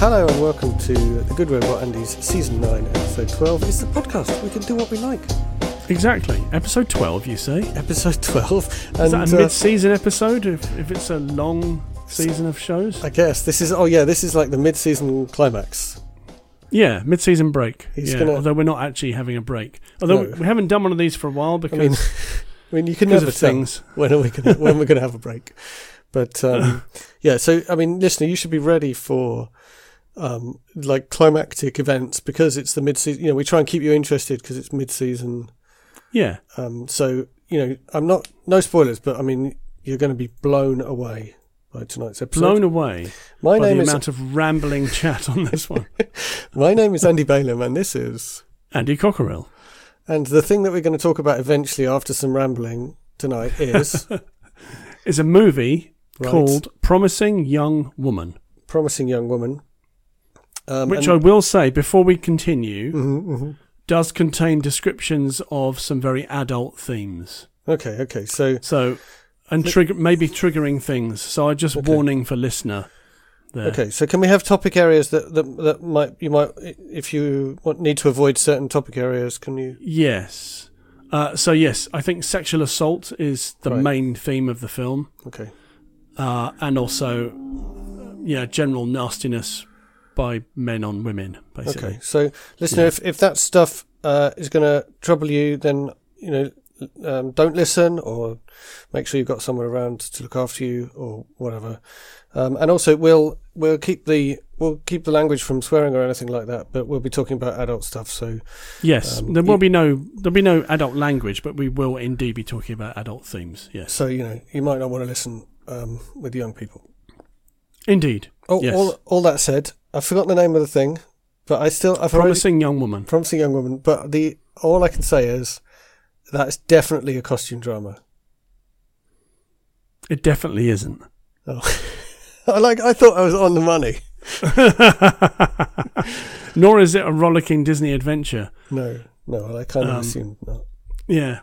Hello and welcome to The Good Robot Andy's Season 9, Episode 12. It's the podcast. We can do what we like. Exactly. Episode 12, you say? Episode 12. And is that a mid-season episode, if it's a long season of shows? I guess. This is like the mid-season climax. Yeah, mid-season break. Although we're not actually having a break. We haven't done one of these for a while because... I mean you can never tell when we're going to have a break. But, listener, you should be ready for... climactic events, because it's the mid-season. We try and keep you interested because it's mid-season. Yeah. No spoilers, but you're going to be blown away by tonight's episode. Blown away. Amount of rambling chat on this one. My name is Andy Bailum, and this is Andy Cockerill. And the thing that we're going to talk about eventually after some rambling tonight is a movie called Promising Young Woman. Which I will say, before we continue, does contain descriptions of some very adult themes. Okay. Maybe triggering things. So I just warning for listener there. Okay, so can we have topic areas that might, if you need to avoid certain topic areas, can you? Yes. I think sexual assault is the main theme of the film. Okay. And also, general nastiness by men on women, basically. Okay, so listener, if that stuff is going to trouble you, then don't listen, or make sure you've got someone around to look after you, or whatever. And also, we'll keep the language from swearing or anything like that, but we'll be talking about adult stuff. So yes, there'll be no adult language, but we will indeed be talking about adult themes. Yes. So you might not want to listen with young people. Indeed. Oh, yes. All that said. I've forgotten the name of the thing, but Promising Young Woman. But all I can say is that's definitely a costume drama. It definitely isn't. Oh, I thought I was on the money. Nor is it a rollicking Disney adventure. No, I kind of assumed not. Yeah.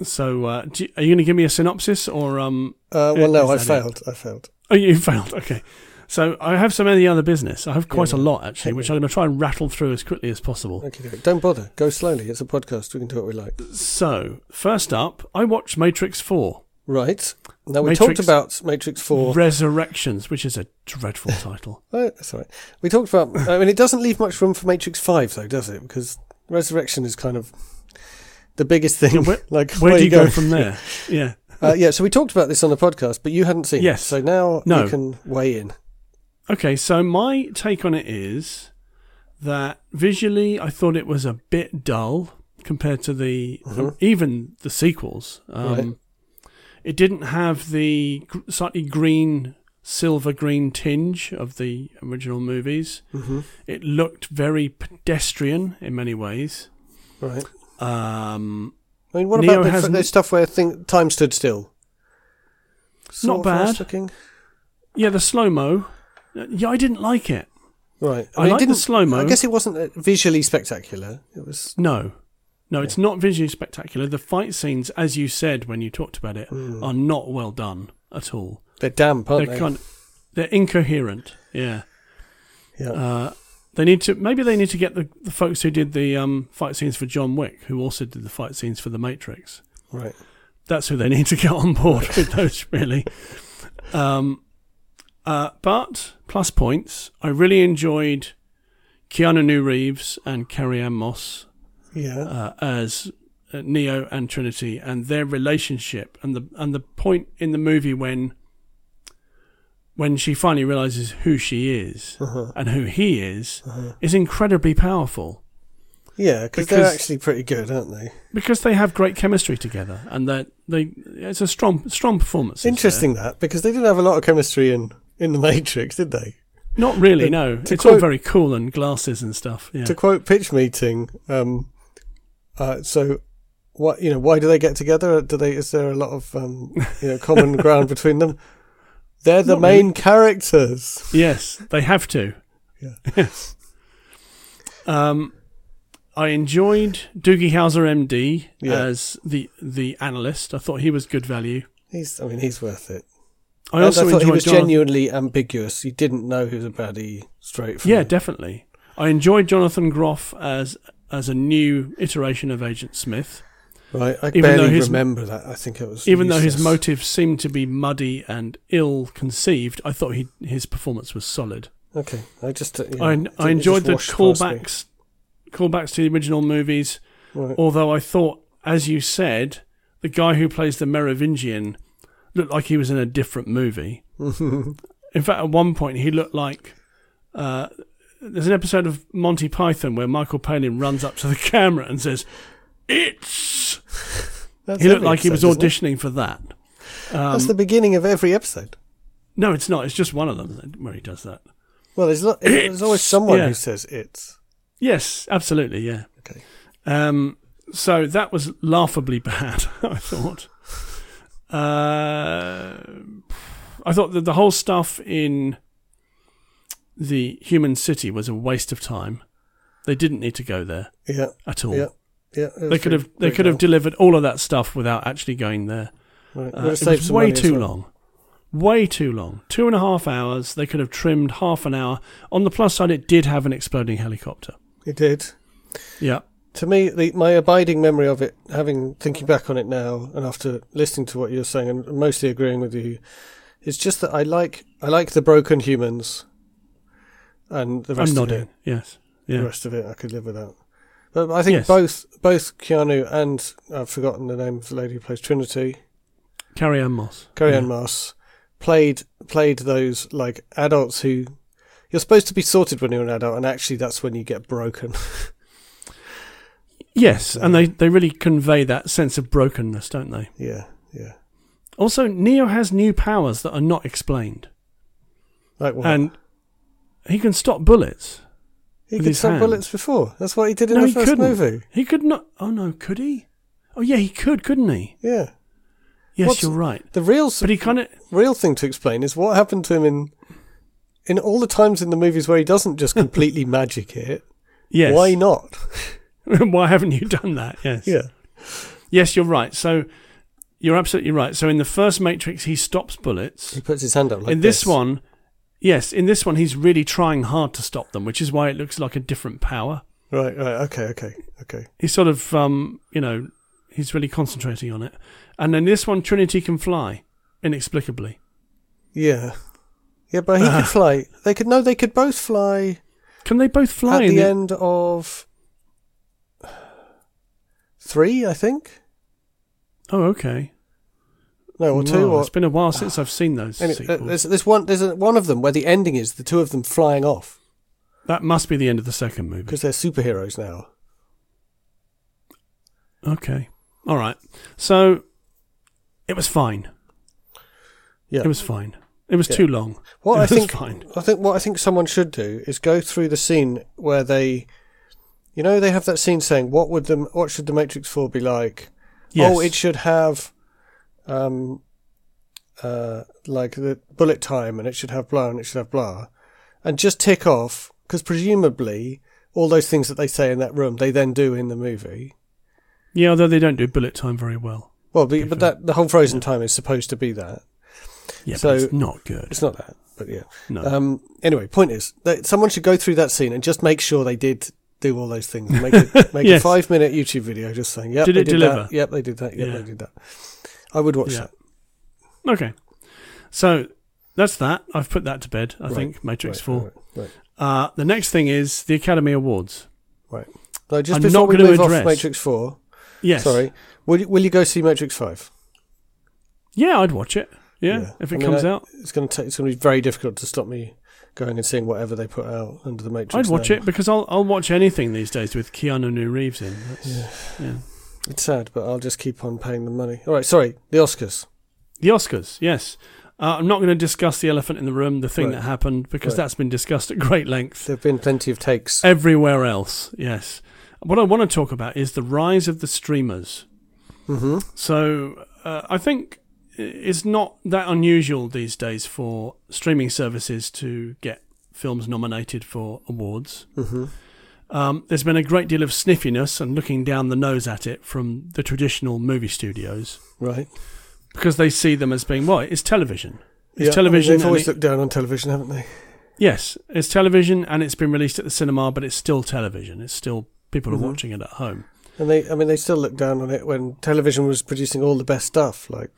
So, are you going to give me a synopsis or? I failed. Oh, you failed. Okay. So I have so many other business. I have quite a lot, actually, which I'm going to try and rattle through as quickly as possible. Okay, don't bother. Go slowly. It's a podcast. We can do what we like. So, first up, I watched Matrix 4. Right. Now, we talked about Matrix 4. Resurrections, which is a dreadful title. That's all right. We talked about... it doesn't leave much room for Matrix 5, though, does it? Because Resurrection is kind of the biggest thing. Yeah, where do you go from there? Yeah. So we talked about this on the podcast, but you hadn't seen it. So now you can weigh in. Okay, so my take on it is that visually I thought it was a bit dull compared to even the sequels. It didn't have the slightly silver green tinge of the original movies. Mm-hmm. It looked very pedestrian in many ways. Right. What Neo about the stuff where time stood still? Not bad. Looking. Yeah, the slow-mo. Yeah, I didn't like it. Right. I liked the slow-mo. I guess it wasn't visually spectacular. It was... No, it's not visually spectacular. The fight scenes, as you said when you talked about it, are not well done at all. They're damp, aren't they? They're incoherent, yeah. Yeah. They need to get the folks who did the fight scenes for John Wick, who also did the fight scenes for The Matrix. Right. That's who they need to get on board with those, really. But, plus points, I really enjoyed Keanu Reeves and Carrie-Anne Moss as Neo and Trinity, and their relationship, and the point in the movie when she finally realises who she is and who he is incredibly powerful. Yeah, because they're actually pretty good, aren't they? Because they have great chemistry together, and it's a strong performance. Interesting that, because they didn't have a lot of chemistry in The Matrix, did they? Not really, no. It's all very cool and glasses and stuff. Yeah. To quote Pitch Meeting, what why do they get together? Is there a lot of common ground between them? They're the main characters. Yes, they have to. Yeah. Yes. I enjoyed Doogie Howser MD as the analyst. I thought he was good value. He's worth it. I thought he was genuinely ambiguous. He didn't know he was a baddie straight from. Yeah, definitely. I enjoyed Jonathan Groff as a new iteration of Agent Smith. Right, I barely remember that. I think it was even useless. Though his motives seemed to be muddy and ill-conceived, I thought his performance was solid. Okay, I enjoyed the callbacks to the original movies. Right. Although I thought, as you said, the guy who plays the Merovingian looked like he was in a different movie. In fact, at one point he looked like. There's an episode of Monty Python where Michael Palin runs up to the camera and says, "It's." He looked like he was auditioning for that. That's the beginning of every episode. No, it's not. It's just one of them where he does that. Well, there's always someone who says it's. Yes, absolutely. Yeah. Okay. So that was laughably bad, I thought. I thought that the whole stuff in the human city was a waste of time. They didn't need to go there. Yeah. At all. Yeah. Yeah. They could have delivered all of that stuff without actually going there. Right. It was way too long. Way too long. 2.5 hours. They could have trimmed half an hour. On the plus side, it did have an exploding helicopter. It did. Yeah. To me, my abiding memory of it, thinking back on it now, and after listening to what you're saying and mostly agreeing with you, is just that I like the broken humans, and the rest. I'm nodding. Of it, yes, yeah. The rest of it I could live without. But I think both Keanu and I've forgotten the name of the lady who plays Trinity, Carrie-Anne Moss. Carrie-Anne Moss played those like adults who you're supposed to be sorted when you're an adult, and actually that's when you get broken. Yes, and they really convey that sense of brokenness, don't they? Yeah, yeah. Also, Neo has new powers that are not explained. Like what? And he can stop bullets. He could stop bullets before. That's what he did in the first movie. He could not. Oh, no, could he? Oh, yeah, he could, couldn't he? Yeah. Yes, you're right. The real thing to explain is what happened to him in all the times in the movies where he doesn't just completely magic it. Yes. Why not? Why haven't you done that? Yes. Yeah. Yes, you're right. So you're absolutely right. So in the first Matrix, he stops bullets. He puts his hand up like this. In this one, he's really trying hard to stop them, which is why it looks like a different power. Right. Okay. He's sort of, he's really concentrating on it. And in this one, Trinity can fly, inexplicably. Yeah. Yeah, but he could fly. They could both fly. Can they both fly? At the end of... 3, I think. Oh, okay. No, or 2. Or... It's been a while since I've seen those sequels. There's one of them where the ending is the two of them flying off. That must be the end of the second movie. Because they're superheroes now. Okay. All right. So, it was fine. Yeah. It was fine. It was too long. I think someone should do is go through the scene where they... You know, they have that scene saying, what should the Matrix 4 be like? Yes. Oh, it should have, like the bullet time, and it should have blah, and it should have blah. And just tick off, because presumably all those things that they say in that room, they then do in the movie. Yeah, although they don't do bullet time very well. Well, but that the whole frozen time is supposed to be that. Yeah, so, but it's not good. It's not that, but yeah. No. Anyway, point is, that someone should go through that scene and just make sure they did... do all those things. Make a 5-minute YouTube video just saying, yep, they did deliver? That. Yep, they did that. Yep, yeah. They did that. I would watch that. Okay. So that's that. I've put that to bed, I think, Matrix 4. Right. The next thing is the Academy Awards. Right. So just before we move off Matrix 4, yes. Sorry, will you go see Matrix 5? Yeah, I'd watch it. Yeah. If it comes out. It's going to be very difficult to stop me going and seeing whatever they put out under the Matrix. I'd watch it because I'll watch anything these days with Keanu Reeves in. Yeah. It's sad, but I'll just keep on paying the money. All right, sorry, the Oscars. The Oscars, yes. I'm not going to discuss the elephant in the room, the thing that happened, because that's been discussed at great length. There have been plenty of takes. Everywhere else, yes. What I want to talk about is the rise of the streamers. Mm-hmm. So I think... It's not that unusual these days for streaming services to get films nominated for awards. Mm-hmm. There's been a great deal of sniffiness and looking down the nose at it from the traditional movie studios. Right. Because they see them as being, well, it's television. It's television. I mean, they've always looked down on television, haven't they? Yes, it's television, and it's been released at the cinema, but it's still television. It's still people are watching it at home. And they still look down on it when television was producing all the best stuff, like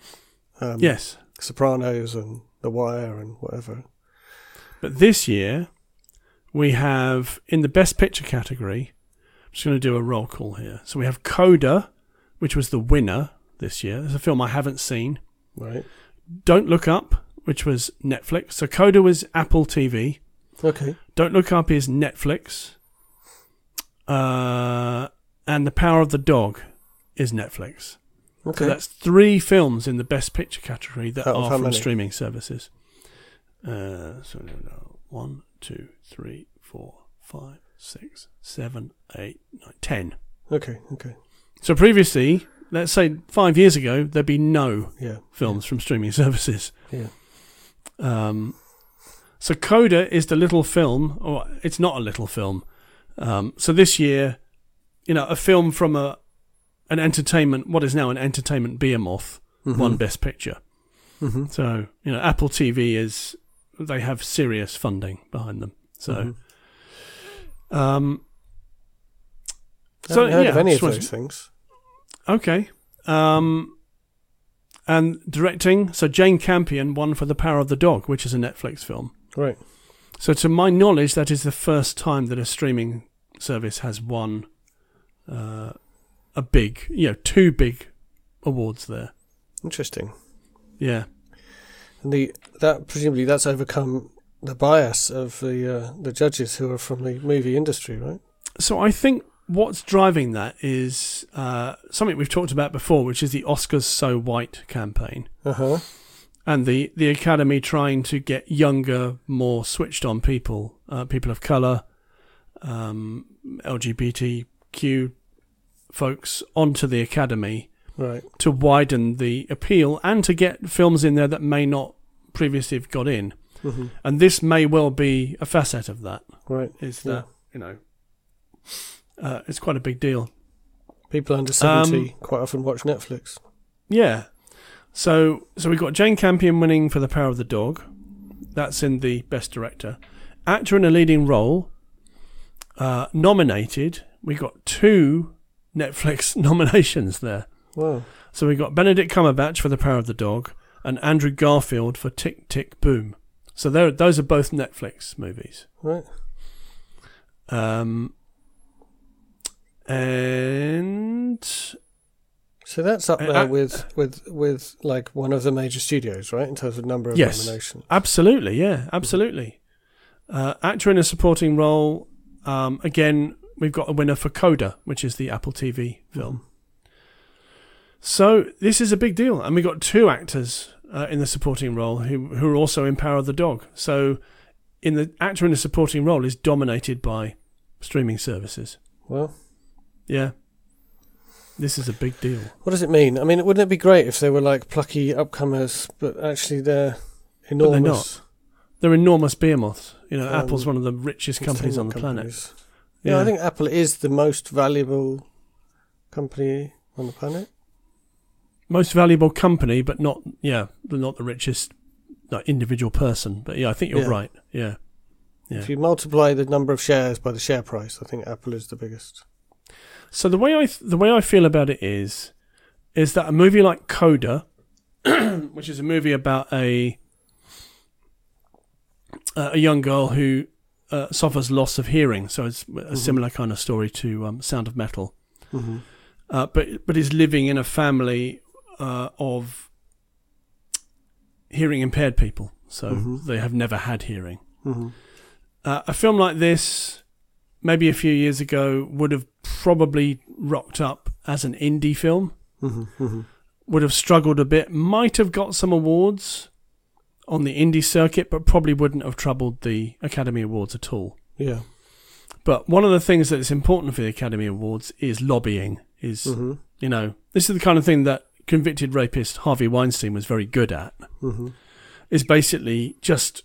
Sopranos and The Wire and whatever. But this year, we have, in the Best Picture category, I'm just going to do a roll call here. So we have Coda, which was the winner this year. It's a film I haven't seen. Right. Don't Look Up, which was Netflix. So Coda was Apple TV. Okay. Don't Look Up is Netflix. And The Power of the Dog is Netflix. Okay. So that's three films in the Best Picture category that are from streaming services. So 1, 2, 3, 4, 5, 6, 7, 8, 9, 10. Okay. So previously, let's say 5 years ago, there'd be no films from streaming services. Yeah. So Coda is the little film, or it's not a little film. So this year, a film from an entertainment, what is now an entertainment behemoth, won Best Picture. Mm-hmm. So, Apple TV they have serious funding behind them. So, I haven't heard of any of those things. Okay. And directing, so Jane Campion won for The Power of the Dog, which is a Netflix film. Right. So to my knowledge, that is the first time that a streaming service has won a big, two big awards there. Interesting. Yeah. And presumably that's overcome the bias of the judges who are from the movie industry, right? So I think what's driving that is something we've talked about before, which is the Oscars So White campaign. Uh-huh. And the Academy trying to get younger, more switched-on people, people of colour, LGBTQ folks onto the Academy to widen the appeal and to get films in there that may not previously have got in. Mm-hmm. And this may well be a facet of that. Right. Is that, it's quite a big deal. People under 70 quite often watch Netflix. Yeah. So we've got Jane Campion winning for The Power of the Dog. That's in the Best Director. Actor in a leading role. Nominated. We got 2 Netflix nominations there. Wow. So we got Benedict Cumberbatch for The Power of the Dog and Andrew Garfield for Tick, Tick, Boom. So those are both Netflix movies. Right. So that's up there with like one of the major studios, right, in terms of number of nominations. Absolutely, yeah, absolutely. Actor in a supporting role. Again, we've got a winner for Coda, which is the Apple TV film. Mm-hmm. So this is a big deal, and we've got 2 actors in the supporting role who are also in Power of the Dog. So in the actor in a supporting role is dominated by streaming services. Well, yeah. This is a big deal. What does it mean? I mean, wouldn't it be great if they were like plucky upcomers, but actually they're enormous? But they're not. They're enormous behemoths. Apple's one of the richest companies on the planet. Yeah, I think Apple is the most valuable company on the planet. Most valuable company, but not the richest individual person. But I think you're right. Yeah. Yeah. If you multiply the number of shares by the share price, I think Apple is the biggest. So the way I feel about it is that a movie like Coda, which is a movie about a young girl who suffers loss of hearing, so it's a similar kind of story to Sound of Metal, but is living in a family of hearing impaired people, so they have never had hearing. Mm-hmm. A film like this, maybe a few years ago, would have probably rocked up as an indie film, would have struggled a bit, might have got some awards on the indie circuit, but probably wouldn't have troubled the Academy Awards at all. Yeah. But one of the things that is important for the Academy Awards is lobbying. Is this is the kind of thing that convicted rapist Harvey Weinstein was very good at, is basically just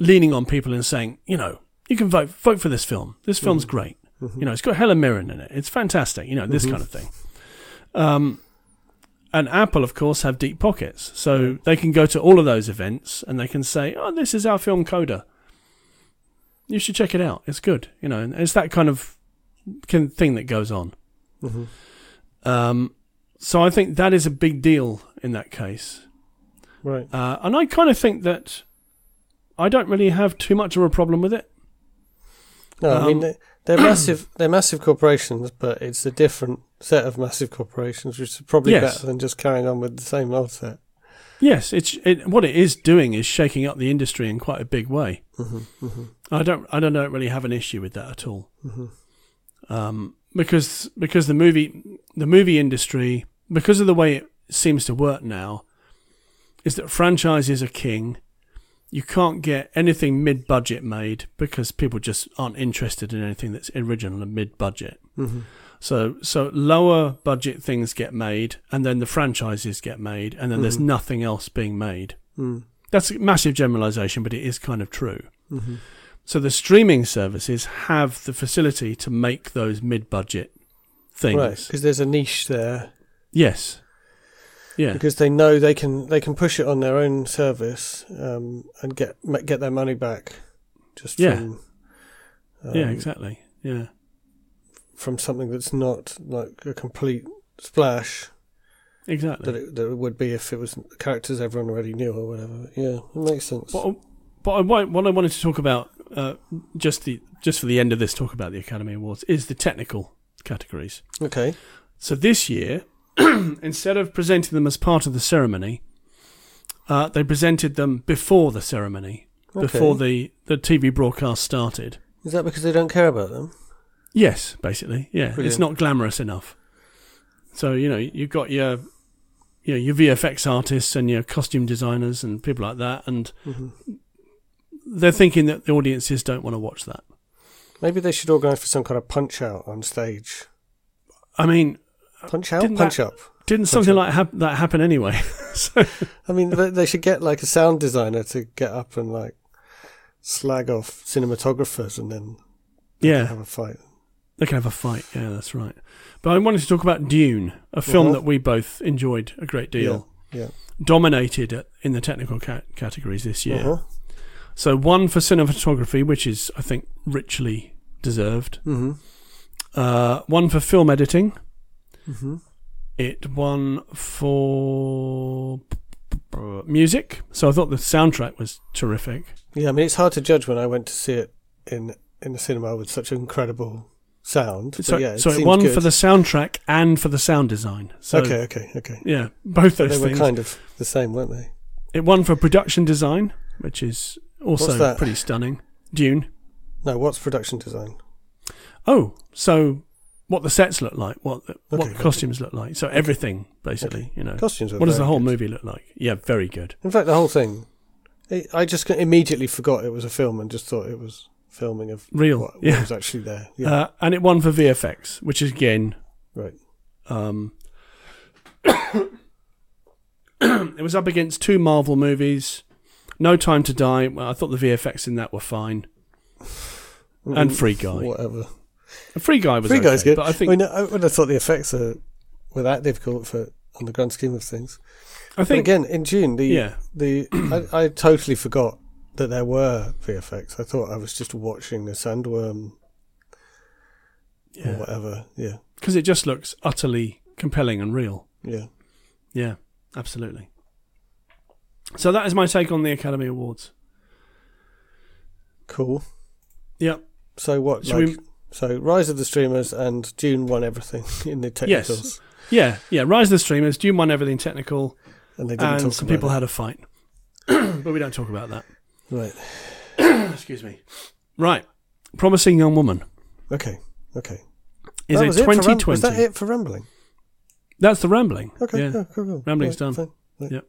leaning on people and saying, you can vote for this film. This film's great. It's got Helen Mirren in it. It's fantastic. This kind of thing. And Apple, of course, have deep pockets. So they can go to all of those events and they can say, oh, this is our film Coda. You should check it out. It's good. You know, and it's that kind of thing that goes on. Mm-hmm. So I think that is a big deal in that case. Right. And I kind of think that I don't really have too much of a problem with it. No, I mean, they're massive. They're massive corporations, but it's a different set of massive corporations, which is probably better than just carrying on with the same old set. Yes, it's what it is doing is shaking up the industry in quite a big way. Mm-hmm, mm-hmm. I don't really have an issue with that at all. Mm-hmm. Because the movie industry, because of the way it seems to work now, is that franchises are king. You can't get anything mid-budget made because people just aren't interested in anything that's original and mid-budget. Mm-hmm. So lower budget things get made, and then the franchises get made, and then there's nothing else being made. Mm. That's a massive generalization, but it is kind of true. Mm-hmm. So the streaming services have the facility to make those mid-budget things. Right, because there's a niche there. Yes. Yeah. Because they know they can push it on their own service and get their money back just from exactly. Yeah. From something that's not like a complete splash. Exactly. That it would be if it was characters everyone already knew or whatever. Yeah, it makes sense. What I wanted to talk about just for the end of this talk about the Academy Awards is the technical categories. Okay. So this year instead of presenting them as part of the ceremony, they presented them before the ceremony, before the TV broadcast started. Is that because they don't care about them? Yes, basically. Yeah, brilliant. It's not glamorous enough. So you've got your VFX artists and your costume designers and people like that, and they're thinking that the audiences don't want to watch that. Maybe they should organise for some kind of punch out on stage. I mean. Punch out, punch up. Didn't something like that happen anyway? So, I mean, they should get like a sound designer to get up and like slag off cinematographers, and then they can have a fight. They can have a fight. Yeah, that's right. But I wanted to talk about Dune, a film that we both enjoyed a great deal. Yeah. Dominated in the technical categories this year. So one for cinematography, which is I think richly deserved. Mm-hmm. One for film editing. Mm-hmm. It won for music, so I thought the soundtrack was terrific. Yeah, I mean, it's hard to judge when I went to see it in the cinema with such incredible sound. It won good for the soundtrack and for the sound design. So, okay. Yeah, both those things. They were kind of the same, weren't they? It won for production design, which is also pretty stunning. Dune. No, what's production design? Oh, so what the sets look like, what costumes look like. So everything, basically, Costumes. What does the whole movie look like? Yeah, very good. In fact, the whole thing. I just immediately forgot it was a film and just thought it was filming of what was actually there. Yeah. And it won for VFX, which is, again... Right. It was up against two Marvel movies, No Time to Die. Well, I thought the VFX in that were fine. And Free Guy. Whatever. Free Guy's good, but I think I would have thought the effects were that difficult on the grand scheme of things. I think, but again, in June, I totally forgot that there were VFX. I thought I was just watching a sandworm or whatever. Yeah, because it just looks utterly compelling and real. Yeah, absolutely. So that is my take on the Academy Awards. Cool. Yep. So what? So Rise of the Streamers and Dune won everything in the technicals. Yes. Yeah. Rise of the Streamers, Dune won everything technical, and they didn't talk some about people it. Had a fight, but we don't talk about that. Right. Excuse me. Right. Promising Young Woman. Okay. Is a 2020. Was that it for Rambling? That's the Rambling. Okay. Yeah. Oh, cool. Rambling's done. Fine. Right. Yep.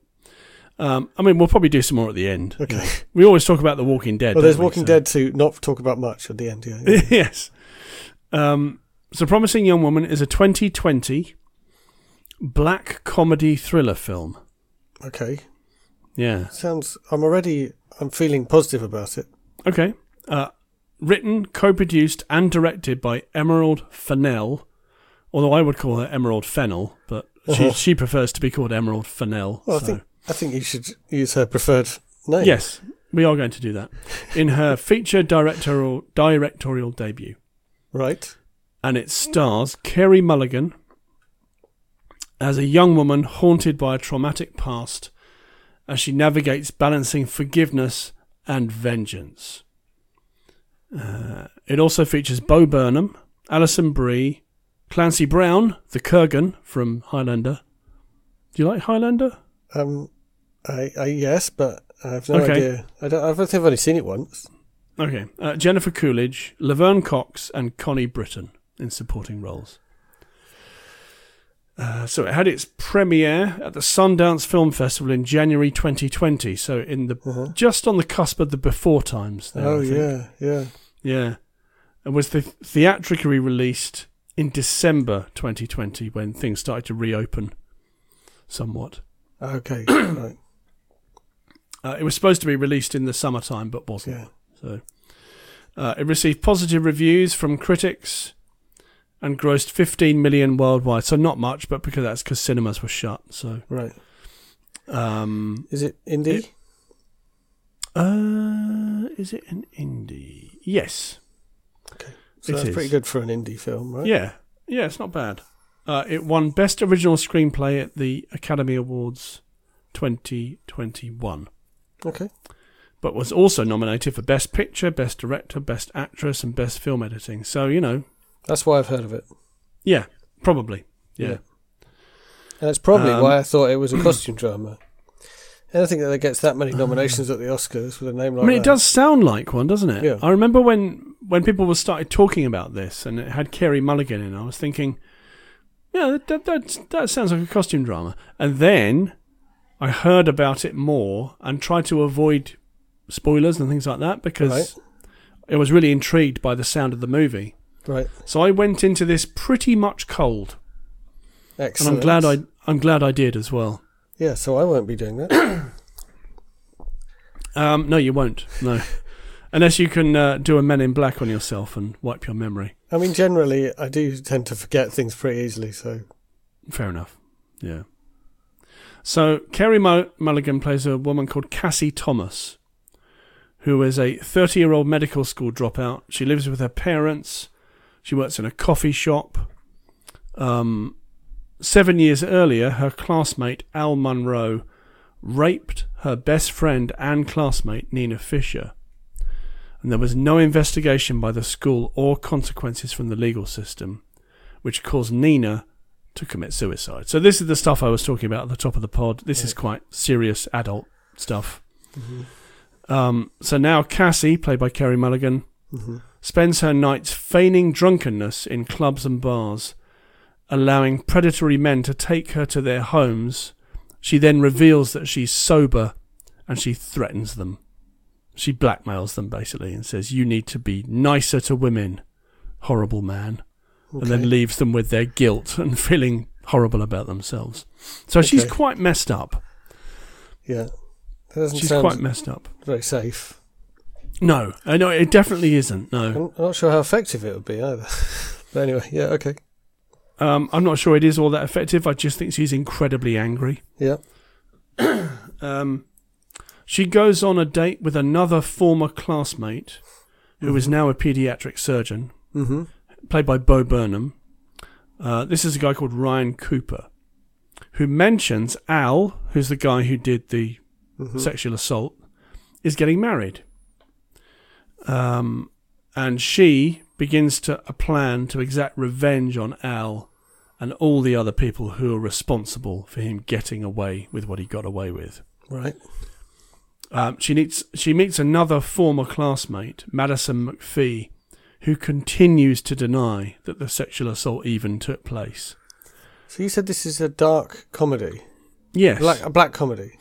I mean, we'll probably do some more at the end. Okay. We always talk about The Walking Dead. Well, there's Walking Dead to not talk about much at the end. Yeah. Yes. So Promising Young Woman is a 2020 black comedy thriller film. Okay. Yeah. I'm feeling positive about it. Okay. Written, co-produced and directed by Emerald Fennell, although I would call her Emerald Fennell, but She prefers to be called Emerald Fennell. Well, so. I think you should use her preferred name. Yes, we are going to do that. In her feature directorial debut. Right. And it stars Carey Mulligan as a young woman haunted by a traumatic past as she navigates balancing forgiveness and vengeance. It also features Bo Burnham, Alison Brie, Clancy Brown, the Kurgan from Highlander. Do you like Highlander? I yes, but I have no idea. I think I've only seen it once. Okay. Jennifer Coolidge, Laverne Cox, and Connie Britton in supporting roles. So it had its premiere at the Sundance Film Festival in January 2020. So in the just on the cusp of the before times. There, yeah. It was theatrically released in December 2020 when things started to reopen somewhat. Okay. Right. It was supposed to be released in the summertime, but wasn't. Yeah. So it received positive reviews from critics and grossed 15 million worldwide. So not much, but because cinemas were shut. So right. Is it indie? Is it an indie? Yes. Okay. So that's pretty good for an indie film, right? Yeah. Yeah, it's not bad. It won Best Original Screenplay at the Academy Awards 2021. Okay. But was also nominated for Best Picture, Best Director, Best Actress, and Best Film Editing. So, you know. That's why I've heard of it. Yeah, probably. Yeah. And that's probably why I thought it was a costume drama. Anything that gets that many nominations at the Oscars with a name like that. I mean, it does sound like one, doesn't it? Yeah. I remember when people were started talking about this and it had Carey Mulligan in, I was thinking, yeah, that sounds like a costume drama. And then I heard about it more and tried to avoid spoilers and things like that because I was really intrigued by the sound of the movie. Right. So I went into this pretty much cold. Excellent. And I'm glad I did as well. Yeah, so I won't be doing that. No, you won't. No. Unless you can do a Men in Black on yourself and wipe your memory. I mean, generally, I do tend to forget things pretty easily, so... Fair enough. Yeah. So, Carey Mulligan plays a woman called Cassie Thomas, who is a 30-year-old medical school dropout. She lives with her parents. She works in a coffee shop. 7 years earlier, her classmate, Al Munro, raped her best friend and classmate, Nina Fisher. And there was no investigation by the school or consequences from the legal system, which caused Nina to commit suicide. So this is the stuff I was talking about at the top of the pod. This is quite serious adult stuff. Mm-hmm. So now Cassie, played by Carey Mulligan, spends her nights feigning drunkenness in clubs and bars, allowing predatory men to take her to their homes. She then reveals that she's sober and she threatens them. She blackmails them, basically, and says, you need to be nicer to women, horrible man. Okay. And then leaves them with their guilt and feeling horrible about themselves. So she's quite messed up. Yeah. She's quite messed up. Very safe. No. No, it definitely isn't, no. I'm not sure how effective it would be either. But anyway, yeah, okay. I'm not sure it is all that effective. I just think she's incredibly angry. Yeah. She goes on a date with another former classmate who is now a paediatric surgeon, played by Bo Burnham. This is a guy called Ryan Cooper, who mentions Al, who's the guy who did the sexual assault, is getting married. And she begins a plan to exact revenge on Al and all the other people who are responsible for him getting away with what he got away with. Right. She meets another former classmate, Madison McPhee, who continues to deny that the sexual assault even took place. So you said this is a dark comedy? Yes. A black comedy?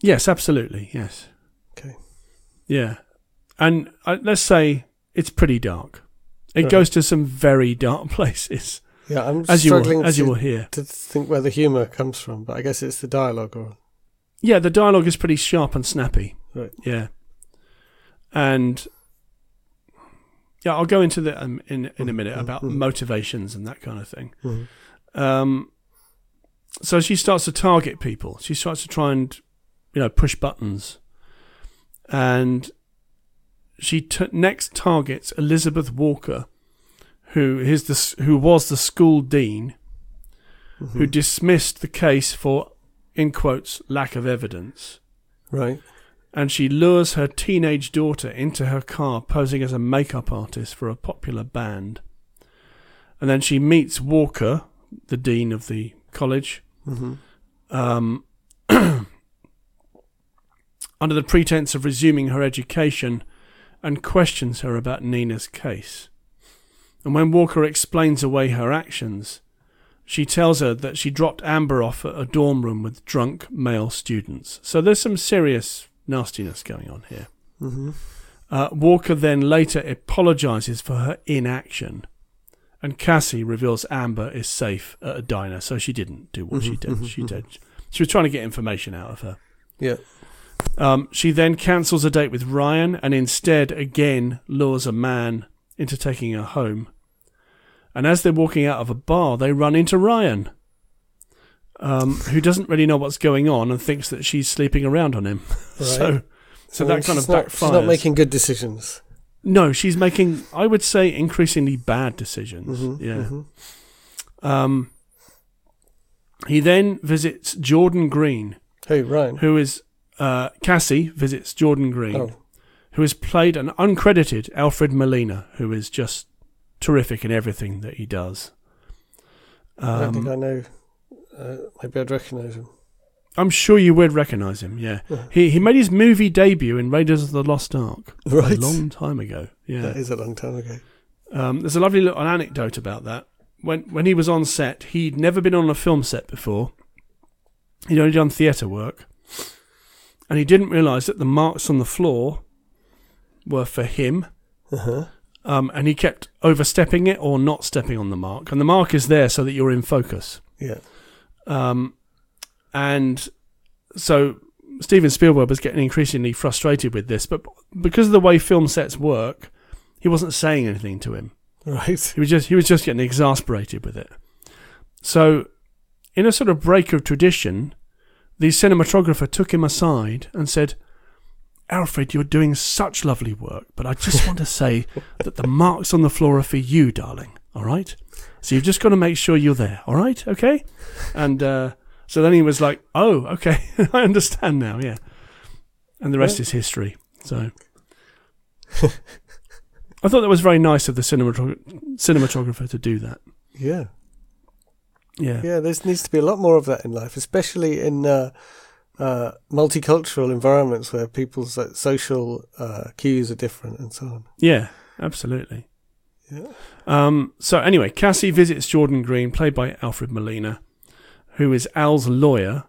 Yes, absolutely, yes. Okay. Yeah. And let's say it's pretty dark. It goes to some very dark places. Yeah, I'm struggling to think where the humour comes from, but I guess it's the dialogue or... Yeah, the dialogue is pretty sharp and snappy. Right. Yeah. And yeah, I'll go into that in a minute about motivations and that kind of thing. Mm-hmm. So she starts to target people. She starts to try and, you know, push buttons. And she next targets Elizabeth Walker, who was the school dean, mm-hmm. who dismissed the case for, in quotes, lack of evidence. Right. And she lures her teenage daughter into her car, posing as a makeup artist for a popular band. And then she meets Walker, the dean of the college, mm-hmm. Under the pretense of resuming her education, and questions her about Nina's case. And when Walker explains away her actions, she tells her that she dropped Amber off at a dorm room with drunk male students. So there's some serious nastiness going on here. Mm-hmm. Walker then later apologizes for her inaction, and Cassie reveals Amber is safe at a diner, so she didn't do what mm-hmm. she did. Mm-hmm. She was trying to get information out of her. Yeah. She then cancels a date with Ryan and instead again lures a man into taking her home. And as they're walking out of a bar, they run into Ryan, who doesn't really know what's going on and thinks that she's sleeping around on him. Right. So that kind of backfires. She's not making good decisions. No, she's making, I would say, increasingly bad decisions. Mm-hmm, yeah. Mm-hmm. He then visits Jordan Green. Hey, Ryan. Cassie visits Jordan Green, who has played an uncredited Alfred Molina, who is just terrific in everything that he does. I don't think I know. Maybe I'd recognise him. I'm sure you would recognise him, yeah. He made his movie debut in Raiders of the Lost Ark right. a long time ago. Yeah, that is a long time ago. There's a lovely little anecdote about that. When he was on set, he'd never been on a film set before. He'd only done theatre work. And he didn't realise that the marks on the floor were for him. Uh-huh. And he kept overstepping it or not stepping on the mark. And the mark is there so that you're in focus. Yeah. And so Steven Spielberg was getting increasingly frustrated with this. But because of the way film sets work, he wasn't saying anything to him. Right. He was just getting exasperated with it. So in a sort of break of tradition, the cinematographer took him aside and said, "Alfred, you're doing such lovely work, but I just want to say that the marks on the floor are for you, darling, all right? So you've just got to make sure you're there, all right? Okay?" And so then he was like, "Oh, okay, I understand now, yeah." And the rest is history. So I thought that was very nice of the cinematographer to do that. Yeah. Yeah, yeah. There needs to be a lot more of that in life, especially in multicultural environments where people's social cues are different and so on. Yeah, absolutely. Yeah. So anyway, Cassie visits Jordan Green, played by Alfred Molina, who is Al's lawyer,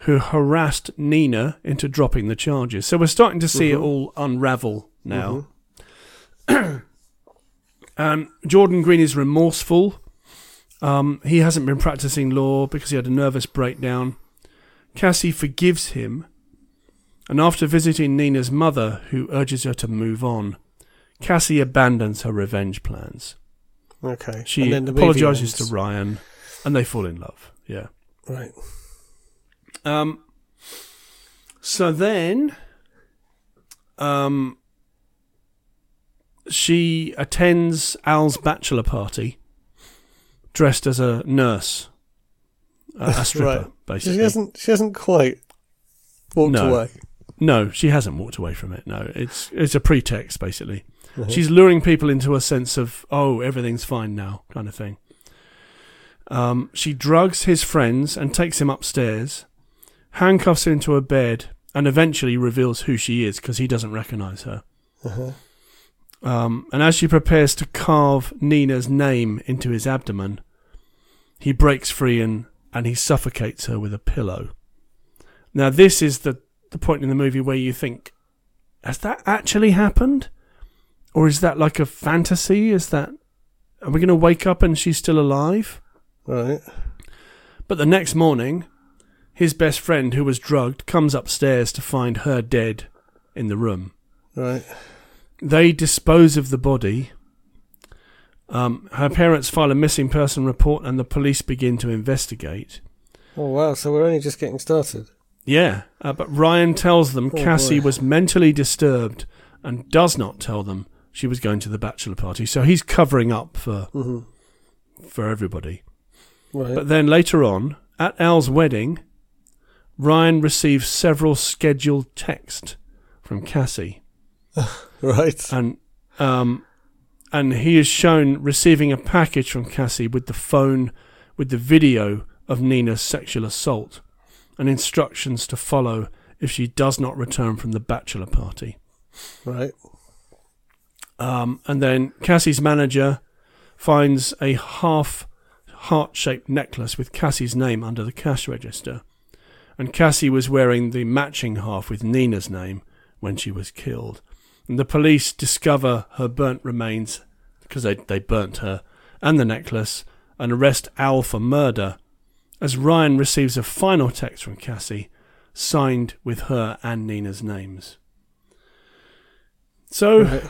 who harassed Nina into dropping the charges. So we're starting to see mm-hmm. it all unravel now. Mm-hmm. Jordan Green is remorseful. He hasn't been practicing law because he had a nervous breakdown. Cassie forgives him, and after visiting Nina's mother, who urges her to move on, Cassie abandons her revenge plans. Okay. She apologizes to Ryan, and they fall in love. Yeah. Right. So then, she attends Al's bachelor party, dressed as a nurse, a stripper, right. basically. She hasn't quite walked away. No, she hasn't walked away from it. No, it's a pretext, basically. Mm-hmm. She's luring people into a sense of, oh, everything's fine now, kind of thing. She drugs his friends and takes him upstairs, handcuffs him to a bed, and eventually reveals who she is because he doesn't recognise her. Uh-huh. And as she prepares to carve Nina's name into his abdomen, he breaks free and he suffocates her with a pillow. Now, this is the point in the movie where you think, has that actually happened? Or is that like a fantasy? Are we going to wake up and she's still alive? Right. But the next morning, his best friend, who was drugged, comes upstairs to find her dead in the room. Right. They dispose of the body. Her parents file a missing person report and the police begin to investigate. Oh, wow. So we're only just getting started. Yeah. But Ryan tells them Cassie was mentally disturbed and does not tell them she was going to the bachelor party. So he's covering up for everybody. Right. But then later on, at Al's wedding, Ryan receives several scheduled texts from Cassie. Right. And he is shown receiving a package from Cassie with the phone, with the video of Nina's sexual assault and instructions to follow if she does not return from the bachelor party. Right. And then Cassie's manager finds a half heart-shaped necklace with Cassie's name under the cash register. And Cassie was wearing the matching half with Nina's name when she was killed. And the police discover her burnt remains, because they burnt her, and the necklace, and arrest Al for murder, as Ryan receives a final text from Cassie, signed with her and Nina's names. So, right.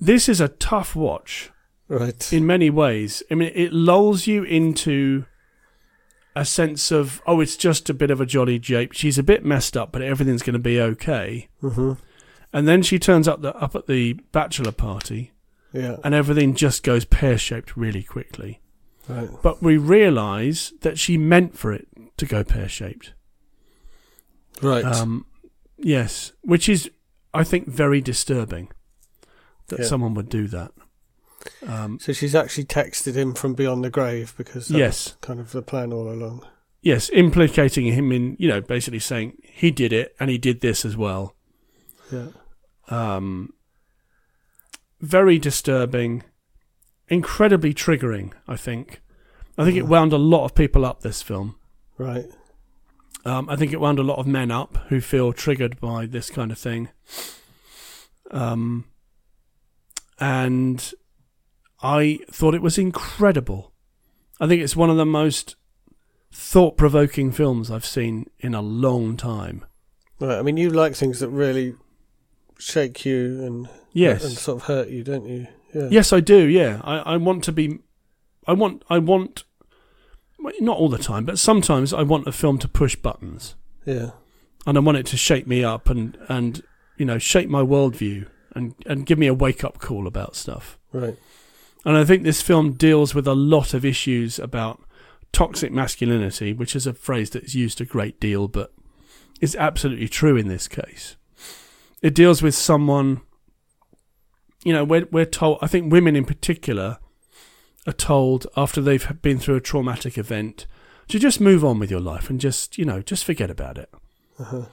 This is a tough watch. Right. In many ways. I mean, it lulls you into a sense of, oh, it's just a bit of a jolly jape. She's a bit messed up, but everything's going to be okay. Mm-hmm. And then she turns up at the bachelor party, and everything just goes pear-shaped really quickly. Right. But we realise that she meant for it to go pear-shaped. Right. Yes, which is, I think, very disturbing that someone would do that. So she's actually texted him from beyond the grave because that's kind of the plan all along. Yes, implicating him in, basically saying he did it and he did this as well. Yeah. Very disturbing, incredibly triggering, I think. I think it wound a lot of people up, this film. Right. I think it wound a lot of men up who feel triggered by this kind of thing. And I thought it was incredible. I think it's one of the most thought-provoking films I've seen in a long time. Right. I mean, you like things that really shake you and sort of hurt you, don't you? Yeah. Yes, I do. Yeah, I want to be. I want. Not all the time, but sometimes I want a film to push buttons. Yeah. And I want it to shake me up and shape my worldview and give me a wake up call about stuff. Right. And I think this film deals with a lot of issues about toxic masculinity, which is a phrase that's used a great deal, but is absolutely true in this case. It deals with someone, we're told, I think women in particular are told after they've been through a traumatic event to just move on with your life and just forget about it. Uh-huh.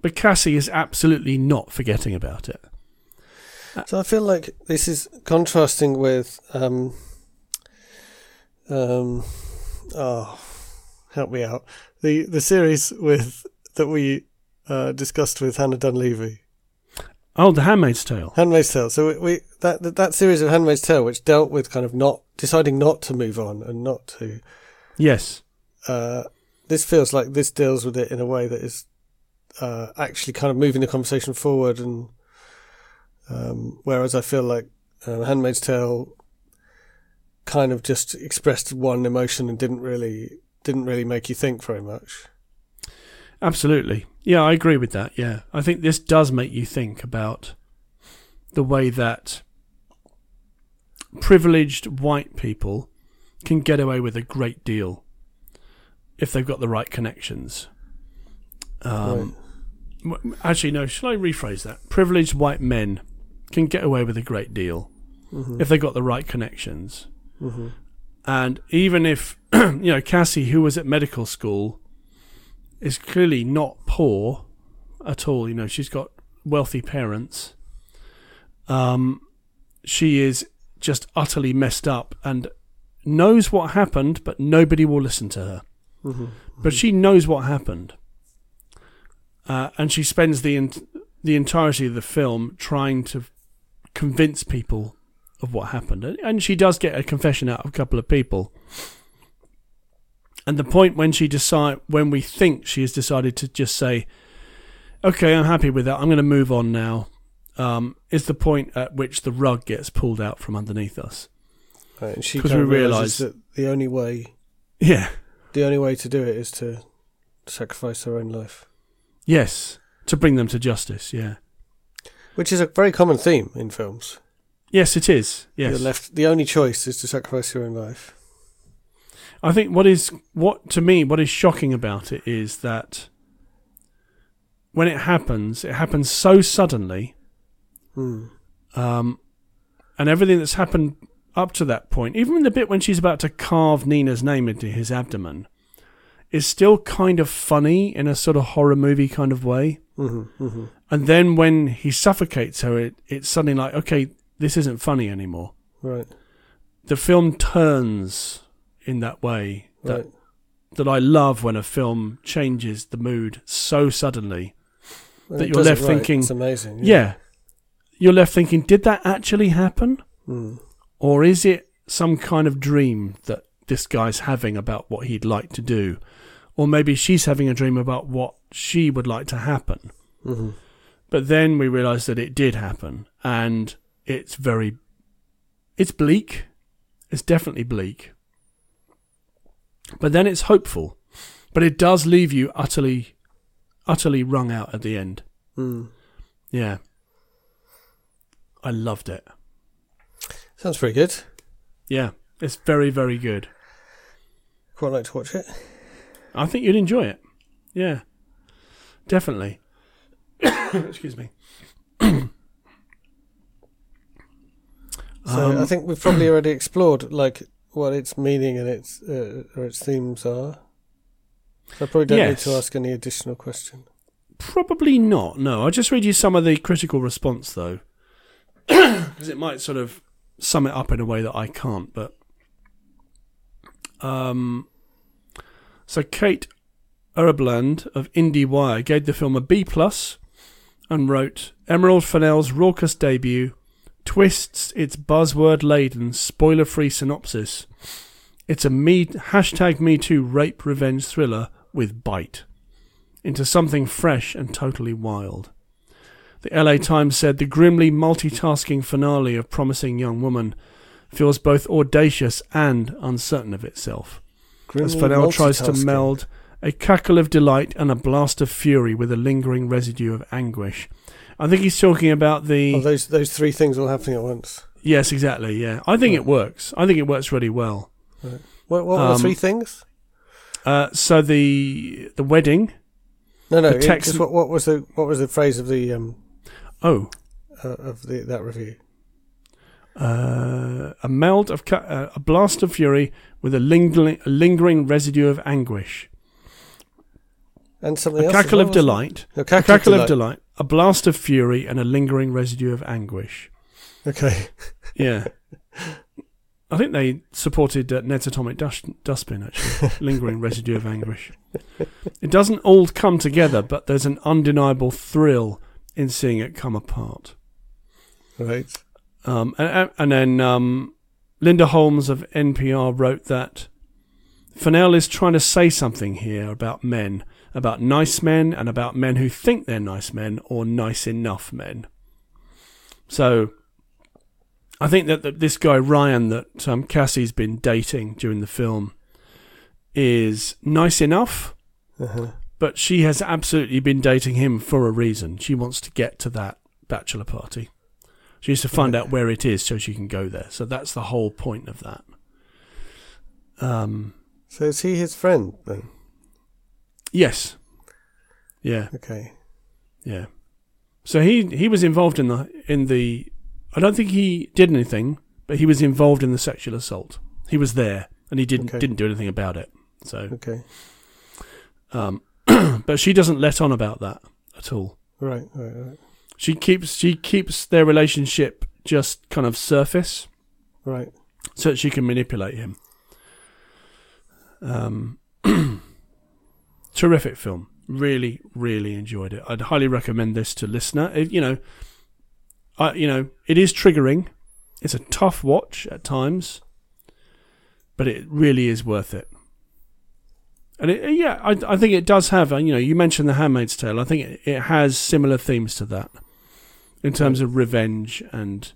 But Cassie is absolutely not forgetting about it. So I feel like this is contrasting with, help me out, the series that we discussed with Hannah Dunleavy. Oh, The Handmaid's Tale. Handmaid's Tale. So we that series of Handmaid's Tale, which dealt with kind of not deciding not to move on and not to. Yes. This feels like this deals with it in a way that is actually kind of moving the conversation forward and. Whereas I feel like Handmaid's Tale kind of just expressed one emotion and didn't really make you think very much. Absolutely. Yeah, I agree with that, yeah. I think this does make you think about the way that privileged white people can get away with a great deal if they've got the right connections. Actually, no, shall I rephrase that? Privileged white men can get away with a great deal if they got the right connections. Mm-hmm. And even if, Cassie, who was at medical school, is clearly not poor at all. She's got wealthy parents. She is just utterly messed up and knows what happened, but nobody will listen to her. Mm-hmm. But she knows what happened. And she spends the entirety of the film trying to convince people of what happened. And she does get a confession out of a couple of people. And the point when we think she has decided to just say, okay, I'm happy with that, I'm going to move on now, is the point at which the rug gets pulled out from underneath us. Right, and she kind of realises that the only way... Yeah. the only way to do it is to sacrifice their own life. Yes, to bring them to justice, yeah. Which is a very common theme in films. Yes, it is. Yes. You're left, the only choice is to sacrifice your own life. I think what is shocking about it is that when it happens so suddenly, and everything that's happened up to that point, even the bit when she's about to carve Nina's name into his abdomen, is still kind of funny in a sort of horror movie kind of way. Mm-hmm, mm-hmm. And then when he suffocates her, it's suddenly like, okay, this isn't funny anymore. Right. The film turns in that way that I love, when a film changes the mood so suddenly that you're left thinking, it's amazing. Yeah. You're left thinking, did that actually happen? Mm. Or is it some kind of dream that this guy's having about what he'd like to do? Or maybe she's having a dream about what she would like to happen. Mm-hmm. But then we realise that it did happen, and it's bleak. It's definitely bleak. But then it's hopeful. But it does leave you utterly, utterly wrung out at the end. Mm. Yeah. I loved it. Sounds pretty good. Yeah, it's very, very good. Quite like to watch it. I think you'd enjoy it. Yeah, definitely. Excuse me. I think we've probably already explored like what its meaning and its themes are. So I probably don't need to ask any additional question. Probably not. No, I'll just read you some of the critical response though, because it might sort of sum it up in a way that I can't. But so Kate Erbland of IndieWire gave the film a B+ and wrote, Emerald Fennell's raucous debut twists its buzzword-laden, spoiler-free synopsis. It's a #MeToo rape revenge thriller with bite into something fresh and totally wild. The LA Times said the grimly multitasking finale of Promising Young Woman feels both audacious and uncertain of itself, as Fennell tries to meld a cackle of delight and a blast of fury with a lingering residue of anguish. I think he's talking about the... those three things all happening at once. Yes, exactly, yeah. I think it works. I think it works really well. Right. What were the three things? So the wedding... No, the text... what was the phrase of the... that review. A meld of a blast of fury with a lingering residue of anguish, and something else. A cackle of delight, a blast of fury, and a lingering residue of anguish. Okay. Yeah. I think they supported Ned's Atomic Dustbin, actually. Lingering residue of anguish. It doesn't all come together, but there's an undeniable thrill in seeing it come apart. Right. And then Linda Holmes of NPR wrote that Fennell is trying to say something here about men, about nice men, and about men who think they're nice men or nice enough men. So I think that this guy Ryan that Cassie's been dating during the film is nice enough, but she has absolutely been dating him for a reason. She wants to get to that bachelor party. She needs to find out where it is so she can go there. So that's the whole point of that. So is he his friend then? Yes. Yeah. Okay. Yeah. So he was involved in the. I don't think he did anything, but he was involved in the sexual assault. He was there, and he didn't do anything about it. So. Okay. But she doesn't let on about that at all. Right. She keeps their relationship just kind of surface, right? So that she can manipulate him. Terrific film. Really, really enjoyed it. I'd highly recommend this to listener. It is triggering. It's a tough watch at times, but it really is worth it. And I think it does have. You mentioned The Handmaid's Tale. I think it has similar themes to that, in terms of revenge and